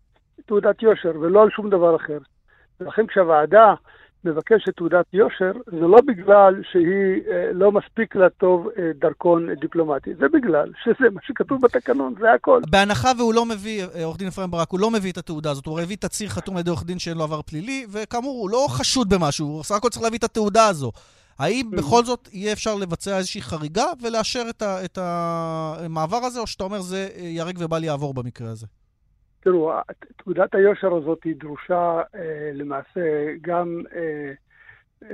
תעודת יושר ולא על שום דבר אחר. ולכן כשהוועדה... מבקשת תעודת יושר, זה לא בגלל שהיא לא מספיק לטוב דרכון דיפלומטי, זה בגלל שזה מה שכתוב בתקנון, זה הכל. בהנחה והוא לא מביא, עורך דין אפרים ברק, הוא לא מביא את התעודה הזאת, הוא הביא תצהיר חתום על ידי עורך דין שאין לו עבר פלילי, וכאמור הוא לא חשוד במשהו, הוא סך הכל צריך להביא את התעודה הזו. האם בכל זאת יהיה אפשר לבצע איזושהי חריגה ולאשר את המעבר הזה, או שאתה אומר זה ירק ובל יעבור במקרה הזה? תראו, תעודת היושר הזאת היא דרושה אה, למעשה גם אה,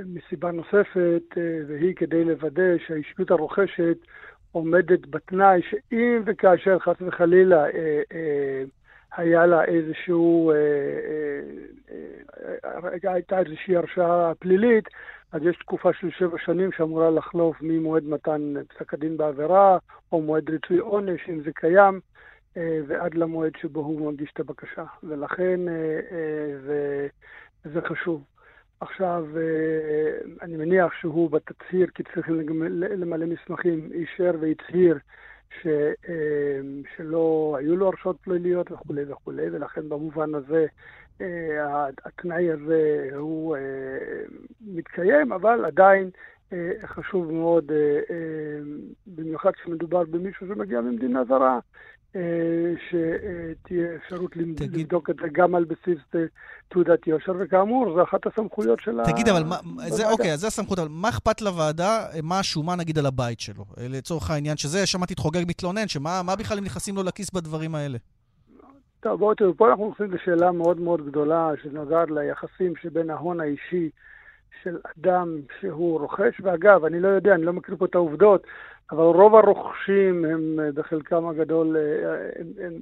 מסיבה נוספת, אה, והיא כדי לוודא שהאישיות הרוכשת עומדת בתנאי שאם וכאשר חס וחלילה אה, אה, היה לה איזשהו, אה, אה, אה, הייתה איזושהי הרשעה פלילית, אז יש תקופה של שבע שנים שאמורה לחלוף ממועד מתן פסק הדין בעבירה, או מועד ריצוי עונש, אם זה קיים, ועד למועד שבו הוא מגיש את הבקשה, ולכן זה, זה חשוב. עכשיו, אני מניח שהוא בתצהיר, כי צריכים למלא מסמכים, אישר והצהיר ש, שלא היו לו הרשעות פליליות וכו' וכו', ולכן במובן הזה התנאי הזה הוא מתקיים, אבל עדיין חשוב מאוד, במיוחד כשמדובר במישהו שמגיע ממדינה זרה, שתהיה אפשרות לבדוק את זה גם על בסיס תעודת יושר, וכאמור, זו אחת הסמכויות של ה... תגיד, אבל אוקיי, זה הסמכות, אבל מה אכפת לוועדה, מה השומה נגיד על הבית שלו? לצורך העניין שזה, שמעתי את חוגג מתלונן, שמה בכלל הם נכנסים לו לכיס בדברים האלה? טוב, בואו תראו, פה אנחנו נכנסים לשאלה מאוד מאוד גדולה, שנוגעת ליחסים שבין ההון האישי של אדם שהוא רוכש, ואגב, אני לא יודע, אני לא מכיר פה את העובדות, אבל רוב הרוכשים הם בחלקם הגדול, הם, הם, הם,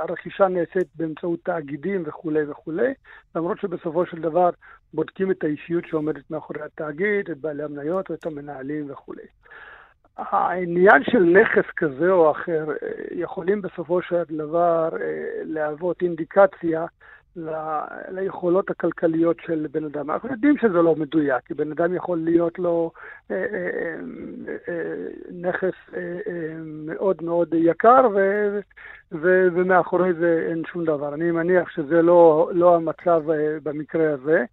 הרכישה נעשית באמצעות תאגידים וכו' וכו', למרות שבסופו של דבר בודקים את האישיות שעומדת מאחורי התאגיד, את בעלי המניות ואת המנהלים וכו'. העניין של נכס כזה או אחר יכולים בסופו של דבר להוות אינדיקציה ליכולות הכלכליות של בן אדם. אנחנו יודעים שזה לא מדויק, כי בן אדם יכול להיות לו נכס מאוד מאוד יקר, ומאחורי זה אין שום דבר. אני מניח שזה לא המצב במקרה הזה,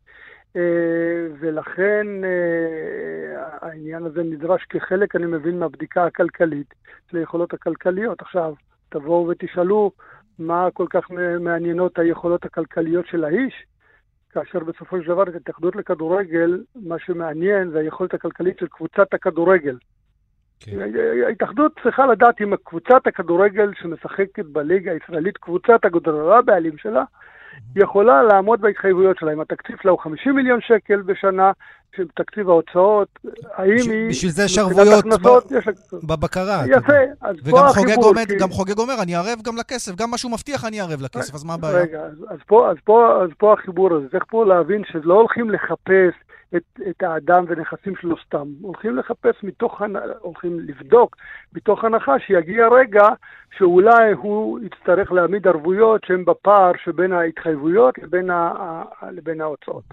ולכן העניין הזה נדרש כחלק, אני מבין, מהבדיקה הכלכלית של היכולות הכלכליות. עכשיו, תבואו ותשאלו, מה כל כך מעניינות היכולות הכלכליות של האיש, כאשר בסופו של דבר את התאחדות לכדורגל, מה שמעניין זה היכולת הכלכלית של קבוצת הכדורגל. Okay. ההתאחדות צריכה לדעת אם קבוצת הכדורגל שמשחקת בליגה הישראלית, קבוצת הכדורגל בעלים שלה, יכולה לעמוד בהתחייבויות שלה. אם התקציב שלה הוא חמישים מיליון שקל בשנה, של תקציב ההוצאות, האם ש... היא... בשביל זה שרבויות ב... יש... בבקרה. יפה. אז וגם חוגג, עומד, כי... גם חוגג אומר, אני ערב גם לכסף, גם משהו מבטיח אני ערב לכסף, אז מה הבעיה? רגע, אז, אז, פה, אז, פה, אז פה החיבור הזה, צריך פה להבין שלא הולכים לחפש את, את האדם ונכסים שלו סתם, הולכים לחפש מתוך, הולכים לבדוק מתוך הנחה שיגיע רגע שאולי הוא יצטרך להעמיד ערבויות שהן בפער שבין ההתחייבויות לבין, ה, לבין ההוצאות.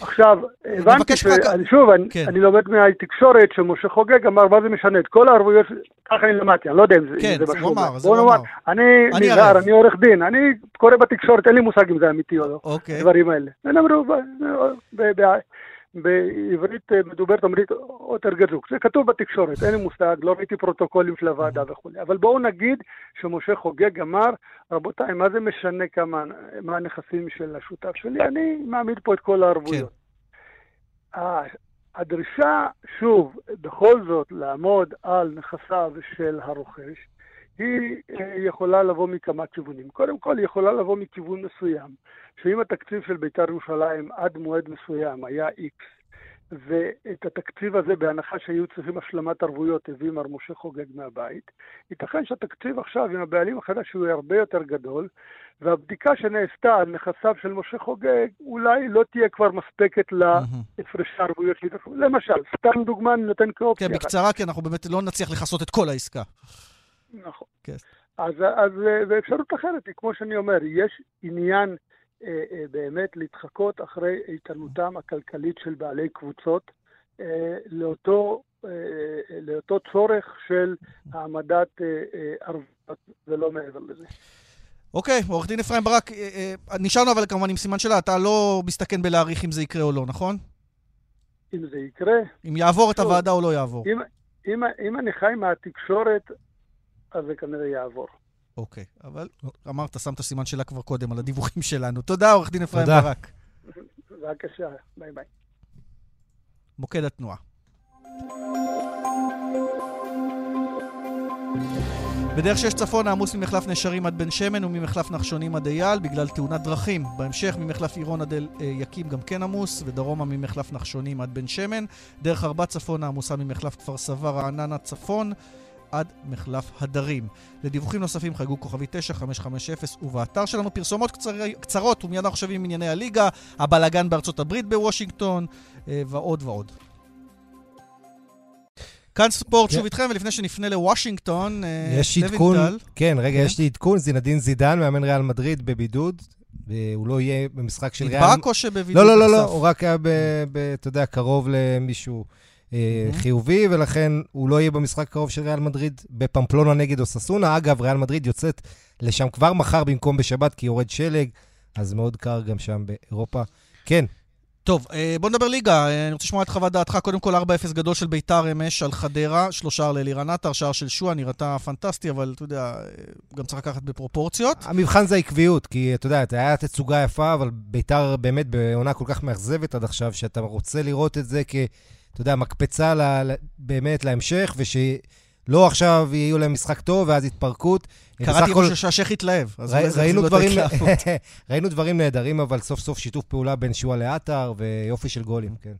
עכשיו, הבנתי ש... שוב, אני, כן. אני לומד מהתקשורת שמשה חוגג אמר, מה זה משנה? את כל הערבויות, ככה אני למדתי, אני לא יודע אם זה, כן, זה, זה משהו. אמר, זה בוא נאמר, אני נזהר, אני עורך דין, אני קורא בתקשורת, אין לי מושג אם זה אמיתי או לא, אוקיי. דברים האלה. הם אמרו, בעברית מדוברת, אמרית, יותר גזוק. זה כתוב בתקשורת, אין לי מושג, לא ראיתי פרוטוקולים של הוועדה וכו'. אבל בואו נגיד שמשה חוגג אמר, רבותיי, מה זה משנה כמה, מה הנכסים של השותף שלי? אני מעמיד פה את כל הערבויות. הדרישה, שוב, בכל זאת, לעמוד על נכסיו של הרוכש, היא יכולה לבוא מכמה כיוונים. קודם כל, היא יכולה לבוא מכיוון מסוים, שאם התקציב של בית"ר ירושלים עד מועד מסוים היה X, ואת התקציב הזה, בהנחה שהיו צריכים השלמת ערבויות, הביא מר משה חוגג מהבית, ייתכן שהתקציב עכשיו עם הבעלים החדש הוא הרבה יותר גדול, והבדיקה שנעשתה על נכסיו של משה חוגג אולי לא תהיה כבר מספקת להפרש הערבויות. למשל, סתם דוגמה נותן כאופציה. כן, בקצרה, כי אנחנו באמת לא נצליח לחסות את כל העסקה. נכון. אז, אז באפשרות אחרת, כמו שאני אומר, יש עניין באמת להתחקות אחרי איתנותם הכלכלית של בעלי קבוצות לאותו, לאותו צורך של העמדת ערבות ולא מעבר לזה. אוקיי, עורך דין אפרים ברק, נשארנו אבל כמובן עם סימן שלה, אתה לא מסתכן בלהעריך אם זה יקרה או לא, נכון? אם זה יקרה. אם יעבור את הוועדה או לא יעבור. אם, אם, אם אני חי מהתקשורת, אז זה כנראה יעבור. אוקיי, אבל אמרת, שמת סימן שלה כבר קודם על הדיווחים שלנו. תודה, עורך דין אפרים ברק. בבקשה, ביי ביי. מוקד התנועה. בדרך שש צפון העמוס ממחלף נשרים עד בן שמן וממחלף נחשונים עד אייל בגלל תאונת דרכים. בהמשך ממחלף עירון עד יקים גם כן עמוס ודרומה ממחלף נחשונים עד בן שמן. דרך ארבע צפון העמוסה ממחלף כפר סבא רעננה צפון עד מחלף הדרים. לדיווחים נוספים חייגו כוכבי תשע חמש חמש אפס ובאתר שלנו פרסומות קצר... קצרות ומיד אנחנו שווים עם ענייני הליגה, הבלגן בארצות הברית בוושינגטון ועוד ועוד. כאן ספורט שוב איתכם, ולפני שנפנה לוושינגטון, יש עדכון, כן, רגע, יש לי עדכון, זינדין זידן, מאמן ריאל מדריד בבידוד, והוא לא יהיה במשחק של ריאל. נדבק או שבבידוד? לא, לא, לא, הוא רק היה, אתה יודע, קרוב למישהו חיובי, ולכן הוא לא יהיה במשחק קרוב של ריאל מדריד בפמפלונה נגד אוססונה. אגב, ריאל מדריד יוצאת לשם כבר מחר במקום בשבת, כי יורד שלג, אז מאוד קר גם שם באירופה. כן. טוב, בוא נדבר ליגה, אני רוצה לשמוע את חוות דעתך, קודם כל ארבע אפס גדול של ביתר אמש על חדרה, שלושה ללירן עטר, שער של שואה, נראתה פנטסטי, אבל אתה יודע, גם צריך לקחת בפרופורציות. המבחן זה העקביות, כי אתה יודע, היה תצוגה יפה, אבל ביתר באמת בעונה כל כך מאכזבת עד עכשיו, שאתה רוצה לראות את זה כ, אתה יודע, מקפצה לה, באמת להמשך, ושלא עכשיו יהיו להם משחק טוב, ואז התפרקות. קראתי כמו שהשך התלהב, אז ראינו דברים ראינו דברים נהדרים, אבל סוף סוף שיתוף פעולה בין שואה לאתר ויופי של גולים, כן.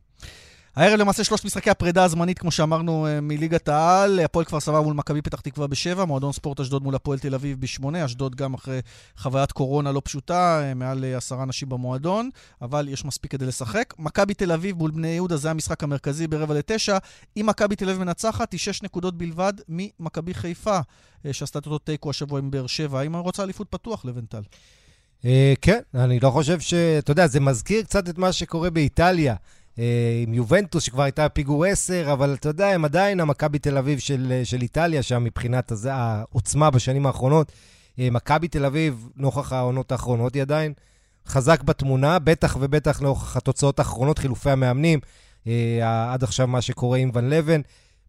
הערב למעשה שלושת משחקי הפרידה הזמנית, כמו שאמרנו, מליגת העל, הפועל כפר סבא מול מכבי פתח תקווה בשבע, מועדון ספורט אשדוד מול הפועל תל אביב בשמונה, אשדוד גם אחרי חוויית קורונה לא פשוטה, מעל עשרה אנשים במועדון, אבל יש מספיק כדי לשחק. מכבי תל אביב מול בני יהודה, זה המשחק המרכזי ברבע לתשע, אם מכבי תל אביב מנצחת, היא שש נקודות בלבד ממכבי חיפה, שעשתה אותו טייקו השבוע עם באר שבע, אם רוצה אליפות פתוח לבנטל. כן, אני לא חושב ש, אתה יודע, זה מזכיר קצת את מה שקורה באיטליה. עם יובנטוס שכבר הייתה פיגור עשר, אבל אתה יודע, הם עדיין המכבי תל אביב של, של איטליה, שם מבחינת הזה, העוצמה בשנים האחרונות, מכבי תל אביב, נוכח העונות האחרונות, היא עדיין חזק בתמונה, בטח ובטח נוכח התוצאות האחרונות, חילופי המאמנים, עד עכשיו מה שקורה עם ון לבן,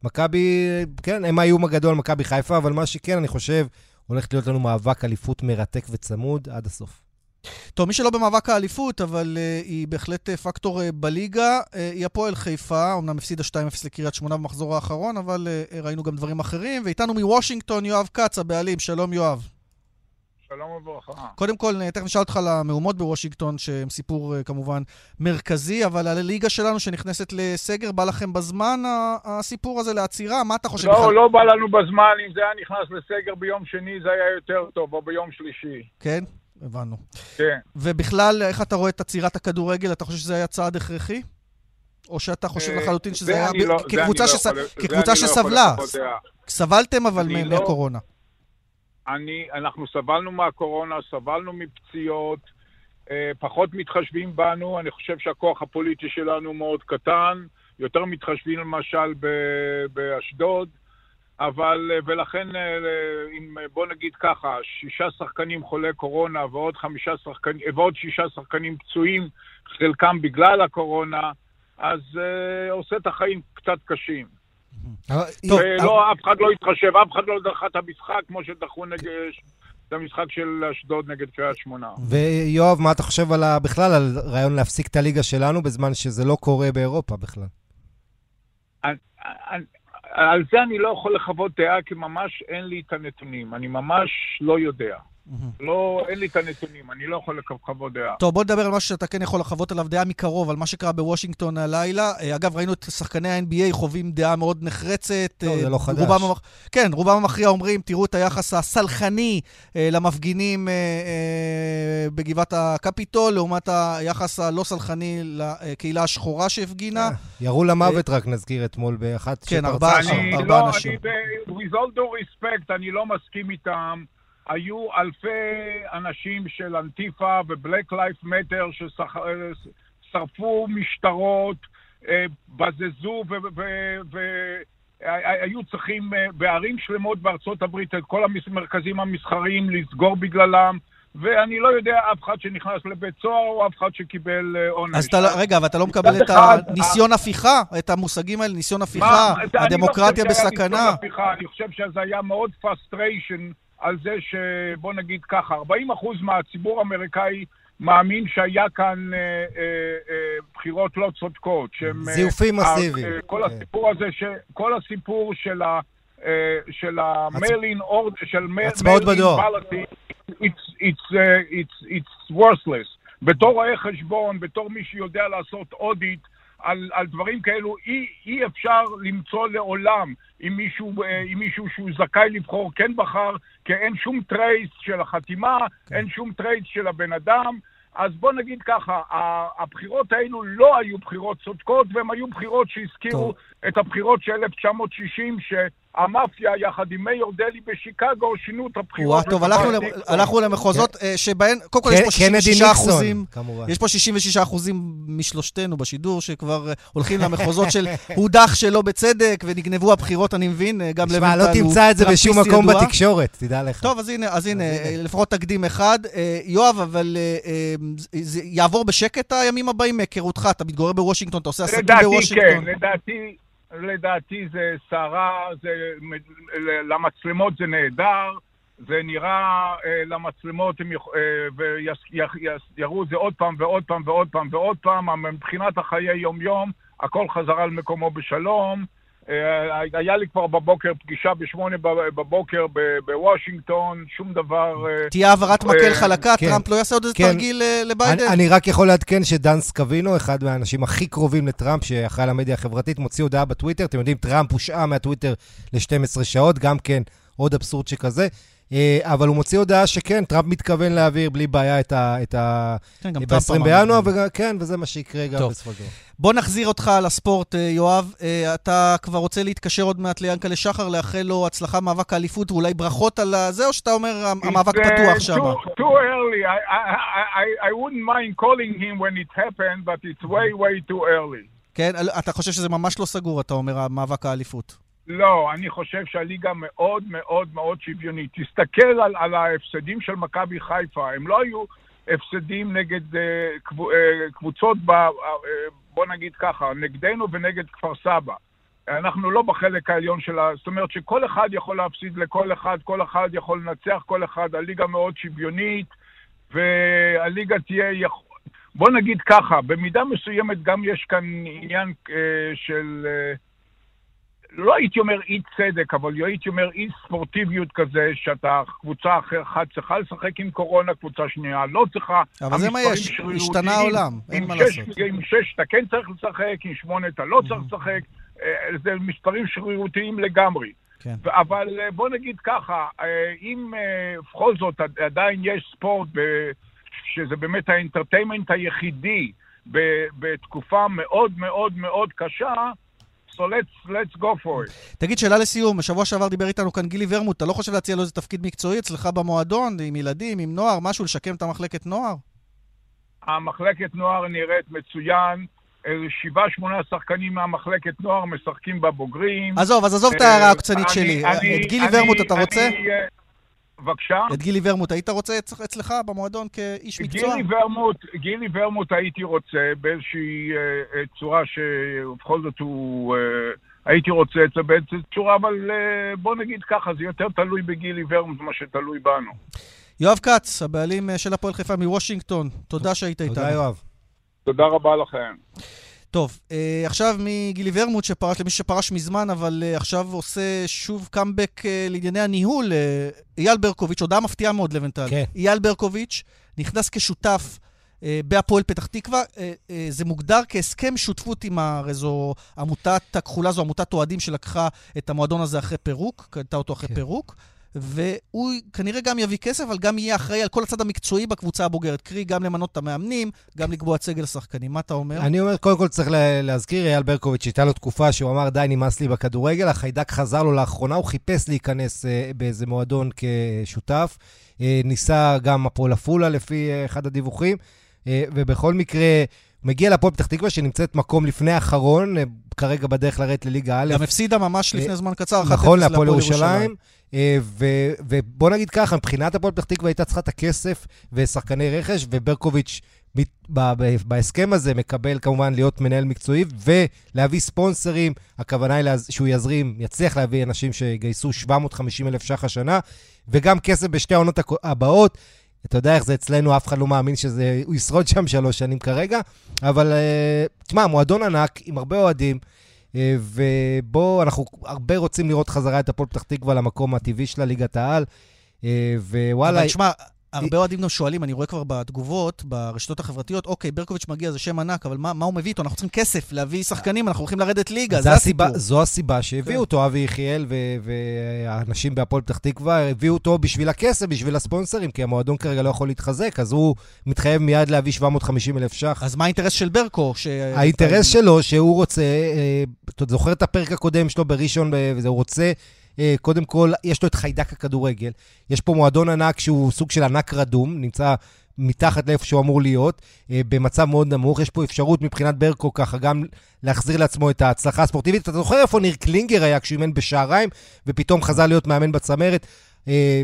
מכבי, כן, הם האיום הגדול, מכבי חיפה, אבל מה שכן, אני חושב, הולך להיות לנו מאבק אליפות מרתק וצמוד עד הסוף. טוב, מי שלא במאבק האליפות, אבל uh, היא בהחלט uh, פקטור uh, בליגה, uh, היא הפועל חיפה, אמנם הפסידה שתיים אפס לקריית שמונה במחזור האחרון, אבל uh, ראינו גם דברים אחרים, ואיתנו מוושינגטון יואב קץ, הבעלים, שלום יואב. שלום וברכה. קודם כל, uh, תכף נשאל אותך למהומות בוושינגטון, שהם סיפור uh, כמובן מרכזי, אבל הליגה שלנו שנכנסת לסגר, בא לכם בזמן uh, הסיפור הזה לעצירה, מה אתה חושב? לא, בכלל? לא בא לנו בזמן, אם זה היה נכנס לסגר ביום שני, זה היה יותר טוב, או ביום שלישי. כן? הבנו. כן. ובכלל, איך אתה רואה את עצירת הכדורגל? אתה חושב שזה היה צעד הכרחי? או שאתה חושב לחלוטין שזה היה כקבוצה שסבלה? סבלתם אבל מהקורונה. אנחנו סבלנו מהקורונה, סבלנו מפציעות, פחות מתחשבים בנו, אני חושב שהכוח הפוליטי שלנו מאוד קטן, יותר מתחשבים למשל באשדוד, אבל, ולכן, אם, בוא נגיד ככה, שישה שחקנים חולי קורונה ועוד חמישה שחקנים, ועוד שישה שחקנים פצועים, חלקם בגלל הקורונה, אז uh, עושה את החיים קצת קשים. טוב, ולא, אבל אף אחד לא התחשב, אף אחד לא דחה את המשחק, כמו שדחו נגד, את המשחק של אשדוד נגד קריית שמונה. ויואב, מה אתה חושב על, בכלל, על רעיון להפסיק את הליגה שלנו, בזמן שזה לא קורה באירופה בכלל? על זה אני לא יכול לחוות דעה, כי ממש אין לי את הנתונים. אני ממש לא יודע. לא, אין לי את הנתונים, אני לא יכול לחוות דעה. טוב, בוא נדבר על מה שאתה כן יכול לחוות עליו דעה מקרוב, על מה שקרה בוושינגטון הלילה. אגב, ראינו את שחקני ה-אן בי איי חווים דעה מאוד נחרצת. לא, זה לא חדש. כן, רובם המכריע אומרים, תראו את היחס הסלחני למפגינים בגבעת הקפיטול, לעומת היחס הלא סלחני לקהילה השחורה שהפגינה. ירו למוות, רק נזכיר אתמול באחת. כן, ארבעה אנשים. With all due respect, אני לא מסכים איתם. היו אלפי אנשים של אנטיפה ובלק לייף מטר ששרפו משטרות, בזזו, והיו צריכים בערים שלמות בארצות הברית את כל המרכזים המסחריים לסגור בגללם, ואני לא יודע אף אחד שנכנס לבית סוהר או אף אחד שקיבל עונש. אז רגע, אבל אתה לא מקבל את הניסיון הפיכה, את המושגים האלה, ניסיון הפיכה, הדמוקרטיה בסכנה. אני חושב שזה היה מאוד פסטריישן, על זה שבוא נגיד ככה, ארבעים אחוז מהציבור האמריקאי מאמין שהיה כאן אה, אה, אה, בחירות לא צודקות. זיופים מסיביים. אה, כל הסיפור הזה, ש, כל הסיפור של, ה, אה, של המלין הצ... אורד, של מלין בלטי, it's, it's, uh, it's, it's worthless. בתור רואה חשבון, בתור מי שיודע לעשות אודיט, על, על דברים כאלו, אי, אי אפשר למצוא לעולם עם מישהו, עם מישהו שהוא זכאי לבחור, כן בחר, כי אין שום טרייס של החתימה, כן. אין שום טרייס של הבן אדם. אז בוא נגיד ככה, הבחירות האלו לא היו בחירות צודקות, והן היו בחירות שהזכירו טוב. את הבחירות של אלף תשע מאות שישים, שהמאפיה יחד עם מאיר דלי בשיקגו שינו את הבחירות. טוב, הלכנו למחוזות שבהן, קודם כל יש פה שישים ושישה אחוזים, יש פה שישים ושישה אחוזים משלושתנו בשידור, שכבר הולכים למחוזות של הודח שלא בצדק, ונגנבו הבחירות, אני מבין, גם לוונטל. לא תמצא את זה בשום מקום בתקשורת, תדע לך. טוב, אז הנה, לפחות תקדים אחד. יואב, אבל... זה יעבור בשקט הימים הבאים מהיכרותך, אתה מתגורר בוושינגטון, אתה עושה עסקים בוושינגטון. לדעתי כן, לדעתי, לדעתי זה שרה, זה, למצלמות זה נהדר, זה נראה למצלמות, ויראו זה עוד פעם ועוד פעם ועוד פעם ועוד פעם, מבחינת החיי יום יום, הכל חזרה למקומו בשלום, היה לי כבר בבוקר פגישה בשמונה בבוקר בוושינגטון, שום דבר... תהיה העברת מקל חלקה, טראמפ לא יעשה עוד איזה תרגיל לביידן? אני רק יכול לעדכן שדנס קווינו, אחד מהאנשים הכי קרובים לטראמפ, שאחראי למדיה החברתית, מוציא הודעה בטוויטר, אתם יודעים, טראמפ הושעה מהטוויטר ל-שתים עשרה שעות, גם כן עוד אבסורד שכזה, אבל הוא מוציא הודעה שכן, טראמפ מתכוון להעביר בלי בעיה את ה-עשרים בינואר, וכן, וזה מה שיקרה גם בסופו של דבר. בוא נחזיר אותך לספורט, יואב. אתה כבר רוצה להתקשר עוד מעט לינקה לשחר, לאחל לו הצלחה מאבק האליפות, ואולי ברכות על זה, או שאתה אומר המאבק פתוח שם? Too early. I wouldn't mind calling him when it happened, but it's way way too early. כן, אתה חושב שזה ממש לא סגור, אתה אומר, המאבק האליפות. לא, אני חושב שהליגה מאוד מאוד מאוד שוויונית. תסתכל על, על ההפסדים של מכבי חיפה. הם לא היו הפסדים נגד uh, קבוצ, uh, קבוצות, ב, uh, בוא נגיד ככה, נגדנו ונגד כפר סבא. אנחנו לא בחלק העליון שלה, זאת אומרת שכל אחד יכול להפסיד לכל אחד, כל אחד יכול לנצח כל אחד. הליגה מאוד שוויונית, והליגה תהיה יכול... בוא נגיד ככה, במידה מסוימת גם יש כאן עניין uh, של... Uh, לא הייתי אומר אי צדק, אבל הייתי אומר אי ספורטיביות כזה, שאתה קבוצה אחרת צריכה לשחק עם קורונה, קבוצה שנייה לא צריכה. אבל זה מה יש, השתנה העולם, אין מה לעשות. עם שש אתה כן צריך לשחק, עם שמונה אתה לא צריך לשחק, זה מספרים שרירותיים לגמרי. אבל בוא נגיד ככה, אם בכל זאת עדיין יש ספורט, שזה באמת האנטרטיימנט היחידי, בתקופה מאוד מאוד מאוד קשה, so let's let's go for it. תגיד, שאלה לסיום, בשבוע שעבר דיבר איתנו כאן גילי ורמות, אתה לא חושב להציע לו איזה תפקיד מקצועי אצלך במועדון, עם ילדים, עם נוער, משהו לשקם את המחלקת נוער? המחלקת נוער נראית מצוין, שבעה שמונה שחקנים מהמחלקת נוער משחקים בבוגרים. עזוב, אז עזוב את ההערה הקצנית שלי. את גילי ורמות אתה רוצה? בבקשה? את גילי ורמות היית רוצה אצלך במועדון כאיש מקצוע? גילי ורמות, גילי ורמות הייתי רוצה באיזושהי אה, צורה שבכל זאת הוא... אה, הייתי רוצה אצל באיזושהי צורה, אבל אה, בוא נגיד ככה, זה יותר תלוי בגילי ורמות מה שתלוי בנו. יואב כץ, הבעלים של הפועל חיפה מוושינגטון, תודה שהיית איתנו. תודה יואב. תודה רבה לכם. טוב, עכשיו מגילי ורמות שפרש, למי שפרש מזמן, אבל עכשיו עושה שוב קאמבק לענייני הניהול, אייל ברקוביץ', הודעה מפתיעה מאוד לבנטל. כן. אייל ברקוביץ' נכנס כשותף בהפועל פתח תקווה, זה מוגדר כהסכם שותפות עם הרזו, עמותת הכחולה, זו עמותת אוהדים שלקחה את המועדון הזה אחרי פירוק, קנתה אותו אחרי כן. פירוק, והוא כנראה גם יביא כסף, אבל גם יהיה אחראי על כל הצד המקצועי בקבוצה הבוגרת, קרי גם למנות את המאמנים, גם לקבוע סגל שחקנים. מה אתה אומר? אני אומר, קודם כל צריך להזכיר, אייל ברקוביץ' הייתה לו תקופה שהוא אמר, די, נמאס לי בכדורגל, החיידק חזר לו לאחרונה, הוא חיפש להיכנס באיזה מועדון כשותף, ניסה גם הפועל עפולה לפי אחד הדיווחים, ובכל מקרה מגיע לפועל פתח תקווה שנמצאת מקום לפני האחרון, כרגע בדרך לרדת לליגה א'. גם הפסידה ממש לפני זמן קצר. נכון, לפועל ירושלים. ובוא נגיד ככה, מבחינת הפועל פתח תקווה הייתה צריכה את הכסף ושחקני רכש, וברקוביץ' בהסכם הזה מקבל כמובן להיות מנהל מקצועי ולהביא ספונסרים, הכוונה היא שהוא יזרים, יצליח להביא אנשים שגייסו שבע מאות וחמישים אלף שח השנה, וגם כסף בשתי העונות הבאות. אתה יודע איך זה אצלנו, אף אחד לא מאמין שהוא ישרוד שם שלוש שנים כרגע, אבל תשמע, מועדון ענק עם הרבה אוהדים, ובו אנחנו הרבה רוצים לראות חזרה את הפועל פתח תקווה למקום הטבעי של ליגת העל, ווואלה... אבל תשמע, הרבה אוהדים שואלים, אני רואה כבר בתגובות, ברשתות החברתיות, אוקיי, ברקוביץ' מגיע, זה שם ענק, אבל מה, מה הוא מביא איתו? אנחנו צריכים כסף להביא שחקנים, אנחנו הולכים לרדת ליגה, זה הסיפור. זו הסיבה שהביאו אותו, אבי יחיאל והאנשים בהפועל פתח תקווה, הביאו אותו בשביל הכסף, בשביל הספונסרים, כי המועדון כרגע לא יכול להתחזק, אז הוא מתחייב מיד להביא שבע מאות וחמישים אלף שח. אז מה האינטרס של ברקו? האינטרס שלו שהוא רוצה, אתה זוכר את הפרק הקודם שלו בראשון, וזה הוא רוצה קודם כל, יש לו את חיידק הכדורגל, יש פה מועדון ענק שהוא סוג של ענק רדום, נמצא מתחת לאיפה שהוא אמור להיות, במצב מאוד נמוך, יש פה אפשרות מבחינת ברקו ככה, גם להחזיר לעצמו את ההצלחה הספורטיבית, אתה זוכר איפה ניר קלינגר היה כשהוא אימן בשעריים, ופתאום חזר להיות מאמן בצמרת, אז,